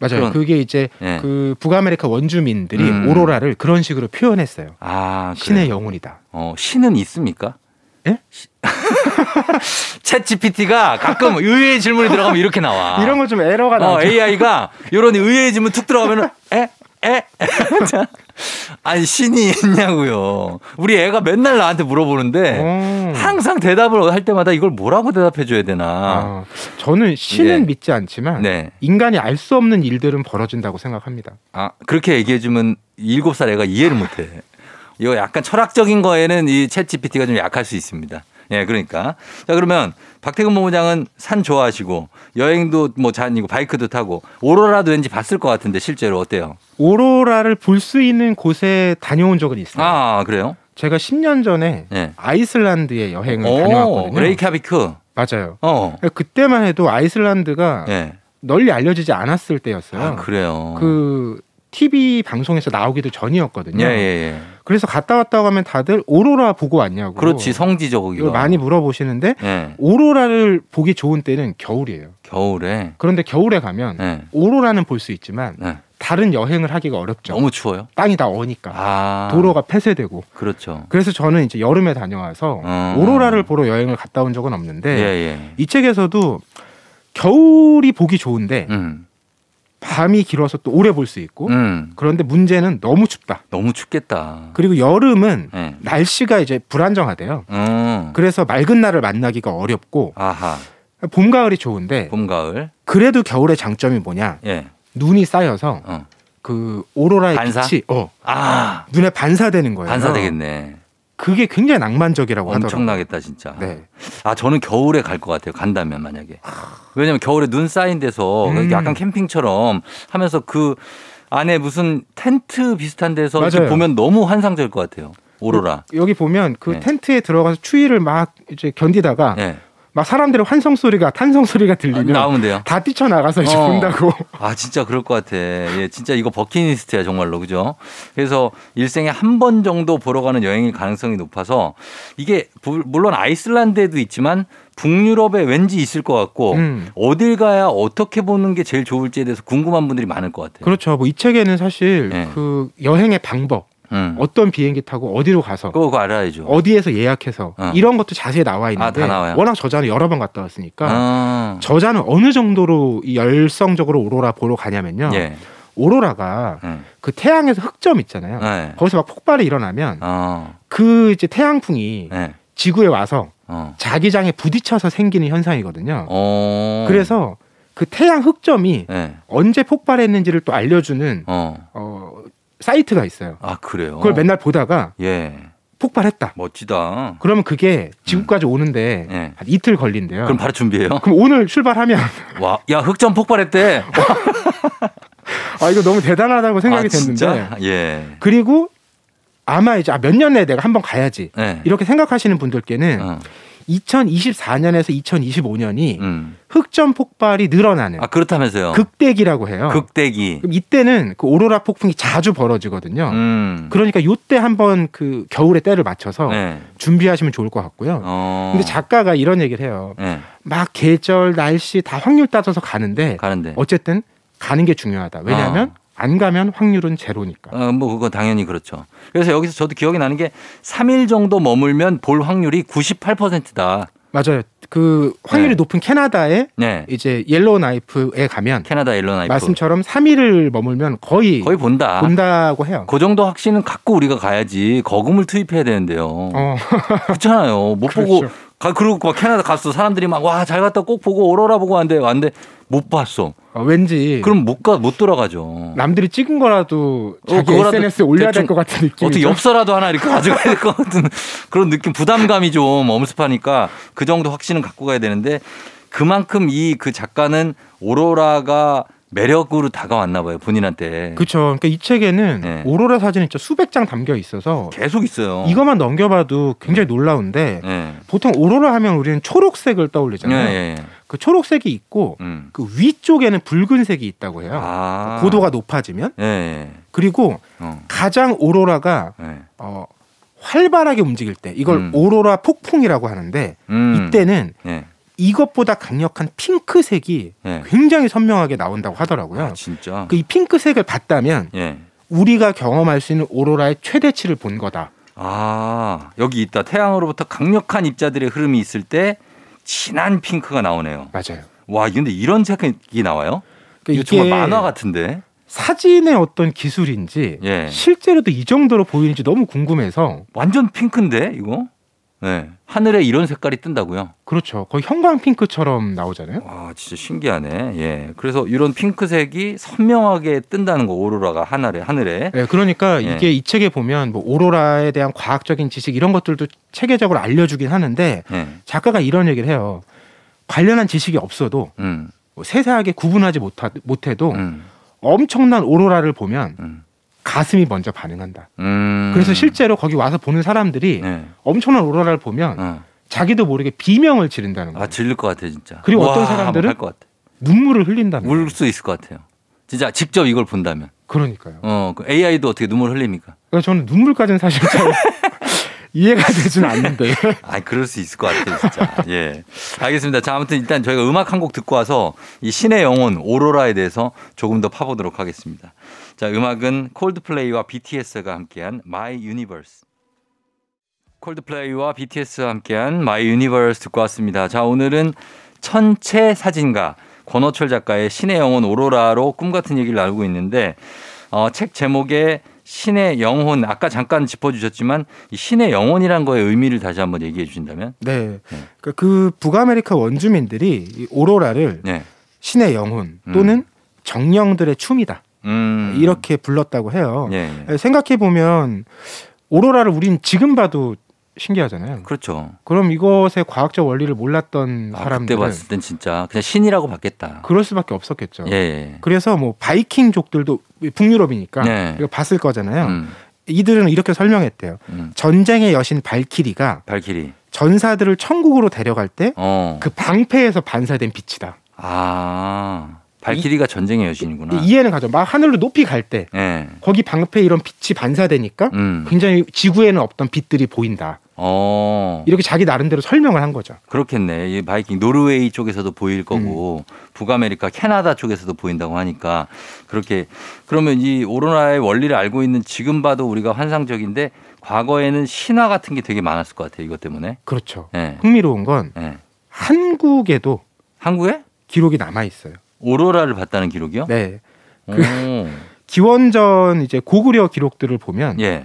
맞아요. 그런, 그게 이제 예. 그 북아메리카 원주민들이 음. 오로라를 그런 식으로 표현했어요. 아, 신의 그래요? 영혼이다. 어, 신은 있습니까? 예? 챗 지피티가 가끔 의외의 질문이 들어가면 이렇게 나와. 이런 거 좀 에러가 어, 나죠. 에이아이가 이런 의외의 질문 툭 들어가면 에? 에? 아니, 신이 있냐고요. 우리 애가 맨날 나한테 물어보는데 오. 항상 대답을 할 때마다 이걸 뭐라고 대답해 줘야 되나. 아, 저는 신은 네. 믿지 않지만 네. 인간이 알 수 없는 일들은 벌어진다고 생각합니다. 아, 그렇게 얘기해 주면 일곱 살 애가 이해를 못해. 이거 약간 철학적인 거에는 이 챗 지피티가 좀 약할 수 있습니다. 예, 그러니까. 자, 그러면 박태근 본부장은 산 좋아하시고 여행도 뭐 잔이고 바이크도 타고 오로라도 왠지 봤을 것 같은데 실제로 어때요? 오로라를 볼 수 있는 곳에 다녀온 적은 있어요. 아, 그래요? 제가 십 년 전에 예. 아이슬란드에 여행을 오, 다녀왔거든요. 레이캬비크. 맞아요. 어. 그때만 해도 아이슬란드가 예. 널리 알려지지 않았을 때였어요. 아, 그래요. 그 티비 방송에서 나오기도 전이었거든요. 예, 예, 예. 그래서 갔다 왔다고 하면 다들 오로라 보고 왔냐고. 그렇지, 성지죠, 거기가. 많이 물어보시는데 예. 오로라를 보기 좋은 때는 겨울이에요. 겨울에. 그런데 겨울에 가면 예. 오로라는 볼 수 있지만 예. 다른 여행을 하기가 어렵죠. 너무 추워요. 땅이 다 어니까. 아. 도로가 폐쇄되고. 그렇죠. 그래서 저는 이제 여름에 다녀와서 어. 오로라를 보러 여행을 갔다 온 적은 없는데 예, 예. 이 책에서도 겨울이 보기 좋은데 음. 밤이 길어서 또 오래 볼 수 있고 음. 그런데 문제는 너무 춥다. 너무 춥겠다. 그리고 여름은 네. 날씨가 이제 불안정하대요. 음. 그래서 맑은 날을 만나기가 어렵고 아하. 봄, 가을이 좋은데 봄, 가을. 그래도 겨울의 장점이 뭐냐. 예. 눈이 쌓여서 어. 그 오로라의 반사? 빛이 어, 아. 눈에 반사되는 거예요. 반사되겠네. 그게 굉장히 낭만적이라고 하더라고요. 엄청나겠다 진짜. 네. 아, 저는 겨울에 갈 것 같아요. 간다면 만약에. 왜냐면 겨울에 눈 쌓인 데서 음. 약간 캠핑처럼 하면서 그 안에 무슨 텐트 비슷한 데서 이렇게 보면 너무 환상적일 것 같아요. 오로라. 여기 보면 그 네. 텐트에 들어가서 추위를 막 이제 견디다가 네. 막 사람들의 환성 소리가 탄성 소리가 들리면 아, 나오면 돼요. 다 뛰쳐나가서 이제 어. 본다고. 아, 진짜 그럴 것 같아. 예, 진짜 이거 버킷리스트야 정말로. 그죠? 그래서 일생에 한 번 정도 보러 가는 여행일 가능성이 높아서 이게 물론 아이슬란드에도 있지만 북유럽에 왠지 있을 것 같고 음. 어딜 가야 어떻게 보는 게 제일 좋을지에 대해서 궁금한 분들이 많을 것 같아요. 그렇죠. 뭐 이 책에는 사실 네. 그 여행의 방법 음. 어떤 비행기 타고 어디로 가서 그거, 그거 알아야죠. 어디에서 예약해서 어. 이런 것도 자세히 나와 있는데 아, 워낙 저자는 여러 번 갔다 왔으니까 아. 저자는 어느 정도로 열성적으로 오로라 보러 가냐면요. 예. 오로라가 음. 그 태양에서 흑점 있잖아요. 네. 거기서 막 폭발이 일어나면 어. 그 이제 태양풍이 네. 지구에 와서 어. 자기장에 부딪혀서 생기는 현상이거든요. 오. 그래서 그 태양 흑점이 네. 언제 폭발했는지를 또 알려주는 어. 어, 사이트가 있어요. 아 그래요? 그걸 맨날 보다가 예. 폭발했다. 멋지다. 그러면 그게 지구까지 음. 오는데 예. 한 이틀 걸린대요. 그럼 바로 준비해요? 그럼 오늘 출발하면 와, 야 흑점 폭발했대. 아 이거 너무 대단하다고 생각이 아, 됐는데. 예. 그리고 아마 이제 몇 년 내에 내가 한번 가야지 예. 이렇게 생각하시는 분들께는 어. 이천이십사 년에서 이천이십오 년이 음. 흑점 폭발이 늘어나는. 아 그렇다면서요. 극대기라고 해요. 극대기. 그럼 이때는 그 오로라 폭풍이 자주 벌어지거든요. 음. 그러니까 이때 한번 그 겨울에 때를 맞춰서 네. 준비하시면 좋을 것 같고요. 어. 근데 작가가 이런 얘기를 해요. 네. 막 계절, 날씨 다 확률 따져서 가는데, 가는데. 어쨌든 가는 게 중요하다. 왜냐하면. 어. 안 가면 확률은 제로니까. 어, 뭐 그건 당연히 그렇죠. 그래서 여기서 저도 기억이 나는 게 삼 일 정도 머물면 볼 확률이 구십팔 퍼센트다. 맞아요. 그 확률이 네. 높은 캐나다에 네. 이제 옐로우 나이프에 가면 캐나다 옐로우 나이프 말씀처럼 삼 일을 머물면 거의 거의 본다. 본다고 해요. 그 정도 확신은 갖고 우리가 가야지 거금을 투입해야 되는데요. 어. 그렇잖아요. 못 그렇죠. 보고 가 그리고 막 캐나다 갔어. 사람들이 막 와 잘 갔다 꼭 보고 오로라 보고 왔는데 왔는데 못 봤어. 아, 왠지 그럼 못 가 못 돌아가죠. 남들이 찍은 거라도 자기 어, 에스엔에스에 올려야 될 것 같은 느낌. 어떻게 엽서라도 하나 이렇게 가져가야 될 것 같은 그런 느낌, 부담감이 좀 엄습하니까 그 정도 확신은 갖고 가야 되는데 그만큼 이 그 작가는 오로라가 매력으로 다가왔나 봐요, 본인한테. 그렇죠. 그러니까 이 책에는 네. 오로라 사진이 수백 장 담겨 있어서 계속 있어요. 이것만 넘겨봐도 굉장히 놀라운데 네. 보통 오로라 하면 우리는 초록색을 떠올리잖아요. 네. 그 초록색이 있고 음. 그 위쪽에는 붉은색이 있다고 해요. 아. 고도가 높아지면. 네. 그리고 어. 가장 오로라가 네. 어, 활발하게 움직일 때 이걸 음. 오로라 폭풍이라고 하는데 음. 이때는 네. 이것보다 강력한 핑크색이 예. 굉장히 선명하게 나온다고 하더라고요. 아, 진짜. 그 이 핑크색을 봤다면 예. 우리가 경험할 수 있는 오로라의 최대치를 본 거다. 아 여기 있다. 태양으로부터 강력한 입자들의 흐름이 있을 때 진한 핑크가 나오네요. 맞아요. 와 근데 이런 색이 나와요? 그러니까 이게 정말 만화 같은데. 사진의 어떤 기술인지 예. 실제로도 이 정도로 보이는지 너무 궁금해서. 완전 핑크인데 이거? 네. 하늘에 이런 색깔이 뜬다고요? 그렇죠. 거의 형광핑크처럼 나오잖아요. 와, 진짜 신기하네. 예. 그래서 이런 핑크색이 선명하게 뜬다는 거, 오로라가 하늘에. 하늘에. 네, 그러니까 예. 이게 이 책에 보면 뭐 오로라에 대한 과학적인 지식 이런 것들도 체계적으로 알려주긴 하는데 예. 작가가 이런 얘기를 해요. 관련한 지식이 없어도 음. 뭐 세세하게 구분하지 못하, 못해도 음. 엄청난 오로라를 보면 음. 가슴이 먼저 반응한다. 음. 그래서 실제로 거기 와서 보는 사람들이 네. 엄청난 오로라를 보면 어. 자기도 모르게 비명을 지른다는 거예요. 아, 질릴 것 같아 진짜. 그리고 와, 어떤 사람들은 것 같아. 눈물을 흘린다는 거예요. 울 수 있을 것 같아요. 진짜 직접 이걸 본다면. 그러니까요. 어, 그 에이아이도 어떻게 눈물 흘립니까? 그러니까 저는 눈물까지는 사실 잘 이해가 되진 않는데. 아, 그럴 수 있을 것 같아요 진짜. 예, 알겠습니다. 자, 아무튼 일단 저희가 음악 한 곡 듣고 와서 이 신의 영혼 오로라에 대해서 조금 더 파보도록 하겠습니다. 자, 음악은 콜드플레이와 비티에스가 함께한 마이 유니버스. 콜드플레이와 비티에스와 함께한 마이 유니버스 듣고 왔습니다. 자, 오늘은 천체 사진가 권오철 작가의 신의 영혼 오로라로 꿈 같은 얘기를 나누고 있는데 어, 책 제목에 신의 영혼 아까 잠깐 짚어주셨지만 이 신의 영혼이란 거의 의미를 다시 한번 얘기해 주신다면? 네, 네. 그 북아메리카 원주민들이 이 오로라를 네. 신의 영혼 또는 음. 정령들의 춤이다. 음. 이렇게 불렀다고 해요. 예, 예. 생각해보면 오로라를 우린 지금 봐도 신기하잖아요. 그렇죠. 그럼 이것의 과학적 원리를 몰랐던 아, 사람들은 그때 봤을 땐 진짜 그냥 신이라고 봤겠다. 그럴 수밖에 없었겠죠. 예, 예. 그래서 뭐 바이킹족들도 북유럽이니까 예. 이거 봤을 거잖아요. 음. 이들은 이렇게 설명했대요. 음. 전쟁의 여신 발키리가 발키리. 전사들을 천국으로 데려갈 때 어. 그 방패에서 반사된 빛이다. 아... 발키리가 전쟁의 여신이구나. 이해는 가죠. 막 하늘로 높이 갈 때 네. 거기 방패에 이런 빛이 반사되니까 음. 굉장히 지구에는 없던 빛들이 보인다. 어. 이렇게 자기 나름대로 설명을 한 거죠. 그렇겠네. 이 바이킹 노르웨이 쪽에서도 보일 거고 음. 북아메리카 캐나다 쪽에서도 보인다고 하니까 그렇게 그러면 이 오로라의 원리를 알고 있는 지금 봐도 우리가 환상적인데 과거에는 신화 같은 게 되게 많았을 것 같아요. 이것 때문에. 그렇죠. 네. 흥미로운 건 네. 한국에도 한국에 기록이 남아 있어요. 오로라를 봤다는 기록이요? 네. 그 기원전 이제 고구려 기록들을 보면 예.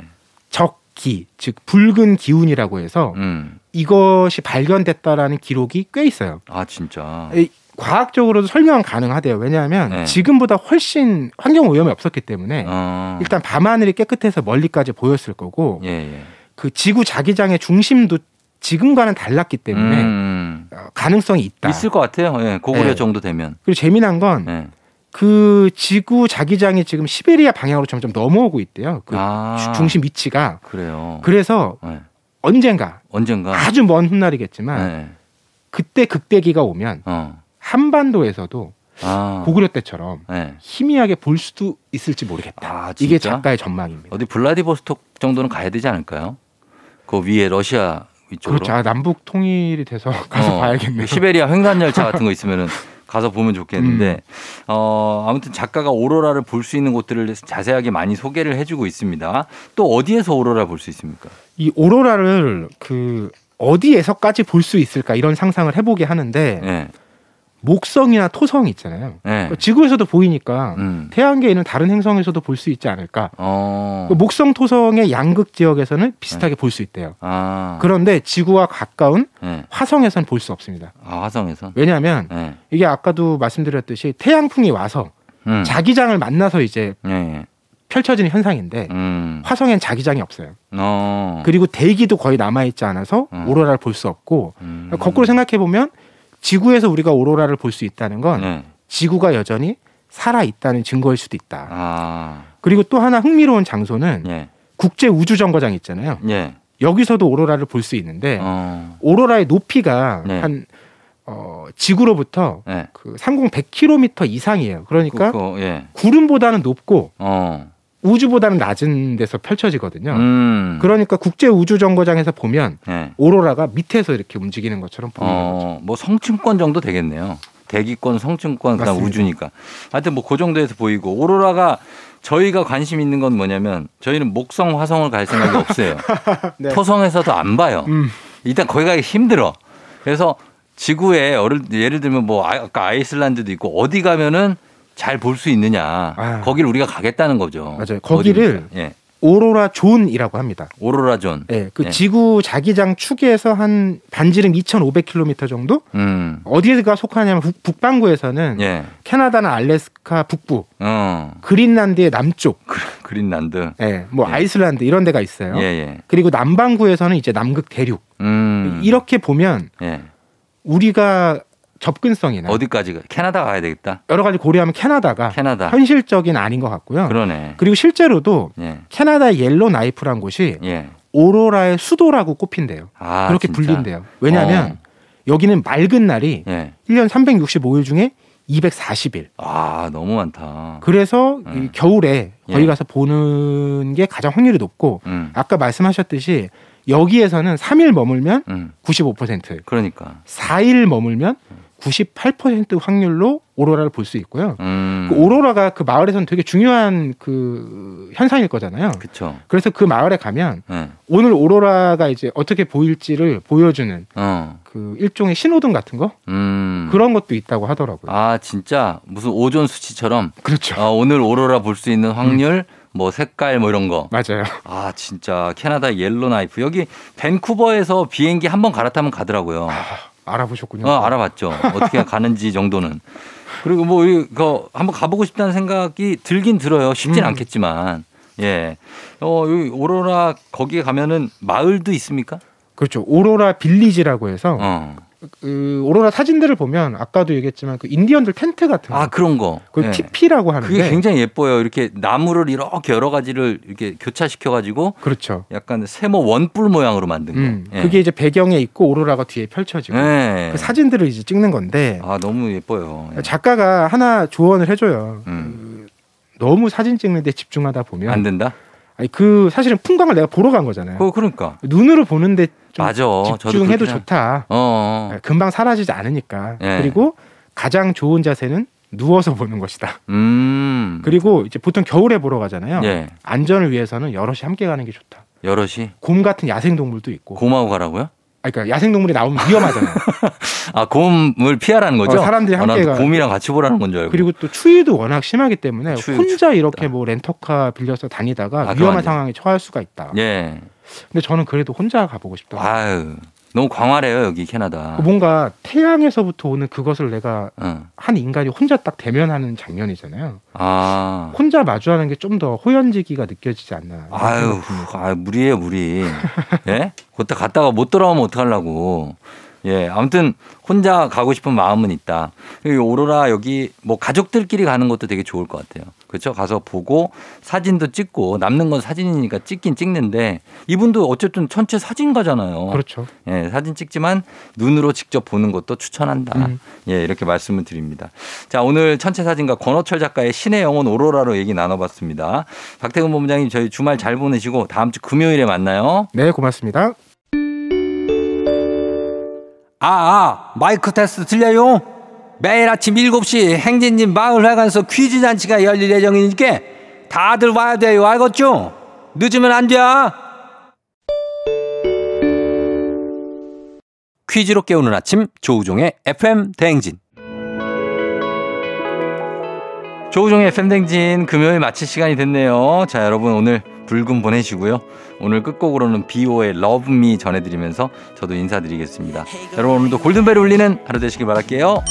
적 기, 즉 붉은 기운이라고 해서 음. 이것이 발견됐다라는 기록이 꽤 있어요. 아 진짜. 과학적으로도 설명은 가능하대요. 왜냐하면 네. 지금보다 훨씬 환경 오염이 없었기 때문에 어. 일단 밤하늘이 깨끗해서 멀리까지 보였을 거고 예, 예. 그 지구 자기장의 중심도 지금과는 달랐기 때문에 음. 가능성이 있다. 있을 것 같아요. 예, 고구려 예. 정도 되면. 그리고 재미난 건. 예. 그 지구 자기장이 지금 시베리아 방향으로 점점 넘어오고 있대요. 그 아, 중심 위치가. 그래요. 그래서 네. 언젠가, 언젠가 아주 먼 훗날이겠지만 네. 그때 극대기가 오면 어. 한반도에서도 아. 고구려 때처럼 네. 희미하게 볼 수도 있을지 모르겠다. 아, 이게 작가의 전망입니다. 어디 블라디보스톡 정도는 가야 되지 않을까요? 그 위에 러시아 위쪽으로. 그렇죠. 아, 남북 통일이 돼서 가서 어, 봐야겠네요. 시베리아 횡단열차 같은 거 있으면은. 가서 보면 좋겠는데 음. 어, 아무튼 작가가 오로라를 볼 수 있는 곳들을 자세하게 많이 소개를 해주고 있습니다. 또 어디에서 오로라 볼 수 있습니까? 이 오로라를 그 어디에서까지 볼 수 있을까 이런 상상을 해보게 하는데 네. 목성이나 토성 있잖아요. 네. 지구에서도 보이니까 음. 태양계에 있는 다른 행성에서도 볼 수 있지 않을까. 어. 목성 토성의 양극 지역에서는 비슷하게 네. 볼 수 있대요. 아. 그런데 지구와 가까운 네. 화성에서는 볼 수 없습니다. 아, 화성에서? 왜냐하면 네. 이게 아까도 말씀드렸듯이 태양풍이 와서 음. 자기장을 만나서 이제 네. 펼쳐지는 현상인데 음. 화성엔 자기장이 없어요. 어. 그리고 대기도 거의 남아있지 않아서 음. 오로라를 볼 수 없고 음. 거꾸로 생각해보면 지구에서 우리가 오로라를 볼 수 있다는 건 네. 지구가 여전히 살아있다는 증거일 수도 있다. 아. 그리고 또 하나 흥미로운 장소는 네. 국제우주정거장 있잖아요. 네. 여기서도 오로라를 볼 수 있는데 어. 오로라의 높이가 네. 한 어, 지구로부터 네. 그 상공 백 킬로미터 이상이에요. 그러니까 그거, 예. 구름보다는 높고 어. 우주보다는 낮은 데서 펼쳐지거든요. 음. 그러니까 국제우주정거장에서 보면 네. 오로라가 밑에서 이렇게 움직이는 것처럼 보이는 어, 거죠. 뭐 성층권 정도 되겠네요. 대기권, 성층권, 그다음 우주니까. 하여튼 뭐 그 정도에서 보이고 오로라가 저희가 관심 있는 건 뭐냐면 저희는 목성, 화성을 갈 생각이 없어요. 네. 토성에서도 안 봐요. 음. 일단 거기 가기 힘들어. 그래서 지구에 예를 들면 뭐 아까 아이슬란드도 있고 어디 가면은 잘 볼 수 있느냐. 아. 거기를 우리가 가겠다는 거죠. 맞아요. 거기를 예. 오로라 존이라고 합니다. 오로라 존. 예. 그 예. 지구 자기장 축에서 한 반지름 이천오백 킬로미터 정도? 음. 어디가 속하냐면 북, 북반구에서는 예. 캐나다나 알래스카 북부, 어. 그린란드의 남쪽. 그, 그린란드. 예. 뭐 예. 아이슬란드 이런 데가 있어요. 예예. 그리고 남반구에서는 이제 남극 대륙. 음. 이렇게 보면 예. 우리가 접근성이나 어디까지 캐나다 가야 되겠다. 여러 가지 고려하면 캐나다가 캐나다. 현실적인 아닌 것 같고요. 그러네. 그리고 실제로도 예. 캐나다의 옐로우 나이프란 곳이 예. 오로라의 수도라고 꼽힌대요. 아, 그렇게 진짜? 불린대요. 왜냐하면 어. 여기는 맑은 날이 예. 일 년 삼백육십오 일 중에 이백사십 일. 아 너무 많다. 그래서 음. 겨울에 거기 가서 예. 보는 게 가장 확률이 높고 음. 아까 말씀하셨듯이 여기에서는 삼 일 머물면 음. 구십오 퍼센트. 그러니까 사 일 머물면 구십팔 퍼센트 확률로 오로라를 볼 수 있고요. 음. 그 오로라가 그 마을에서는 되게 중요한 그 현상일 거잖아요. 그쵸. 그래서 그 마을에 가면 네. 오늘 오로라가 이제 어떻게 보일지를 보여주는 어. 그 일종의 신호등 같은 거 음. 그런 것도 있다고 하더라고요. 아 진짜 무슨 오존 수치처럼. 그렇죠. 아, 오늘 오로라 볼 수 있는 확률. 음. 뭐 색깔 뭐 이런 거. 맞아요. 아 진짜 캐나다 옐로우 나이프 여기 밴쿠버에서 비행기 한번 갈아타면 가더라고요. 아, 알아보셨군요. 어, 알아봤죠. 어떻게 가는지 정도는. 그리고 뭐 이거 한번 가보고 싶다는 생각이 들긴 들어요. 쉽진 음. 않겠지만. 예. 어 여기 오로라 거기에 가면은 마을도 있습니까? 그렇죠. 오로라 빌리지라고 해서. 어. 그 오로라 사진들을 보면 아까도 얘기했지만 그 인디언들 텐트 같은 거. 아 그런 거. 그 예. 티피라고 하는데 그게 굉장히 예뻐요. 이렇게 나무를 이렇게 여러 가지를 이렇게 교차시켜 가지고 그렇죠. 약간 세모 원뿔 모양으로 만든 거. 음, 예. 그게 이제 배경에 있고 오로라가 뒤에 펼쳐지고 예. 그 사진들을 이제 찍는 건데. 아 너무 예뻐요. 예. 작가가 하나 조언을 해줘요. 음. 그 너무 사진 찍는데 집중하다 보면 안 된다. 아니 그 사실은 풍광을 내가 보러 간 거잖아요. 어, 그러니까 눈으로 보는데 좀 맞아. 집중해도 좋다. 어, 어. 금방 사라지지 않으니까. 예. 그리고 가장 좋은 자세는 누워서 보는 것이다. 음. 그리고 이제 보통 겨울에 보러 가잖아요. 예. 안전을 위해서는 여럿이 함께 가는 게 좋다. 여럿이? 곰 같은 야생 동물도 있고. 곰하고 가라고요? 아, 그러니까 야생 동물이 나오면 위험하잖아요. 아, 곰을 피하라는 거죠? 어, 사람들이 함께 가. 아, 곰이랑 같이 보라는 건 줄 알고. 그리고 또 추위도 워낙 심하기 때문에 추위, 혼자 추위 이렇게 있다. 뭐 렌터카 빌려서 다니다가 아, 위험한 상황에 처할 수가 있다. 예. 근데 저는 그래도 혼자 가보고 싶더라고요. 아유. 너무 광활해요 여기 캐나다. 뭔가 태양에서부터 오는 그것을 내가 응. 한 인간이 혼자 딱 대면하는 장면이잖아요. 아, 혼자 마주하는 게 좀 더 호연지기가 느껴지지 않나. 아유, 아유 무리예요 무리. 예? 그때 갔다가 못 돌아오면 어떡하려고. 예, 아무튼 혼자 가고 싶은 마음은 있다. 여기 오로라 여기 뭐 가족들끼리 가는 것도 되게 좋을 것 같아요. 그렇죠? 가서 보고 사진도 찍고 남는 건 사진이니까 찍긴 찍는데 이분도 어쨌든 전체 사진가잖아요. 그렇죠. 예, 사진 찍지만 눈으로 직접 보는 것도 추천한다. 음. 예, 이렇게 말씀을 드립니다. 자, 오늘 천체 사진가 권오철 작가의 신의 영혼 오로라로 얘기 나눠봤습니다. 박태근 본부장님 저희 주말 잘 보내시고 다음 주 금요일에 만나요. 네, 고맙습니다. 아, 아, 마이크 테스트 들려요? 매일 아침 일곱 시 행진님 마을회관에서 퀴즈 잔치가 열릴 예정이니까 다들 와야 돼요. 알겠죠? 늦으면 안 돼. 퀴즈로 깨우는 아침 조우종의 에프엠 대행진. 조우종의 에프엠 대행진 금요일 마칠 시간이 됐네요. 자, 여러분 오늘 붉은 보내시고요. 오늘 끝곡으로는 비오의 러브미 전해드리면서 저도 인사드리겠습니다. 여러분 오늘도 골든벨 울리는 하루 되시길 바랄게요.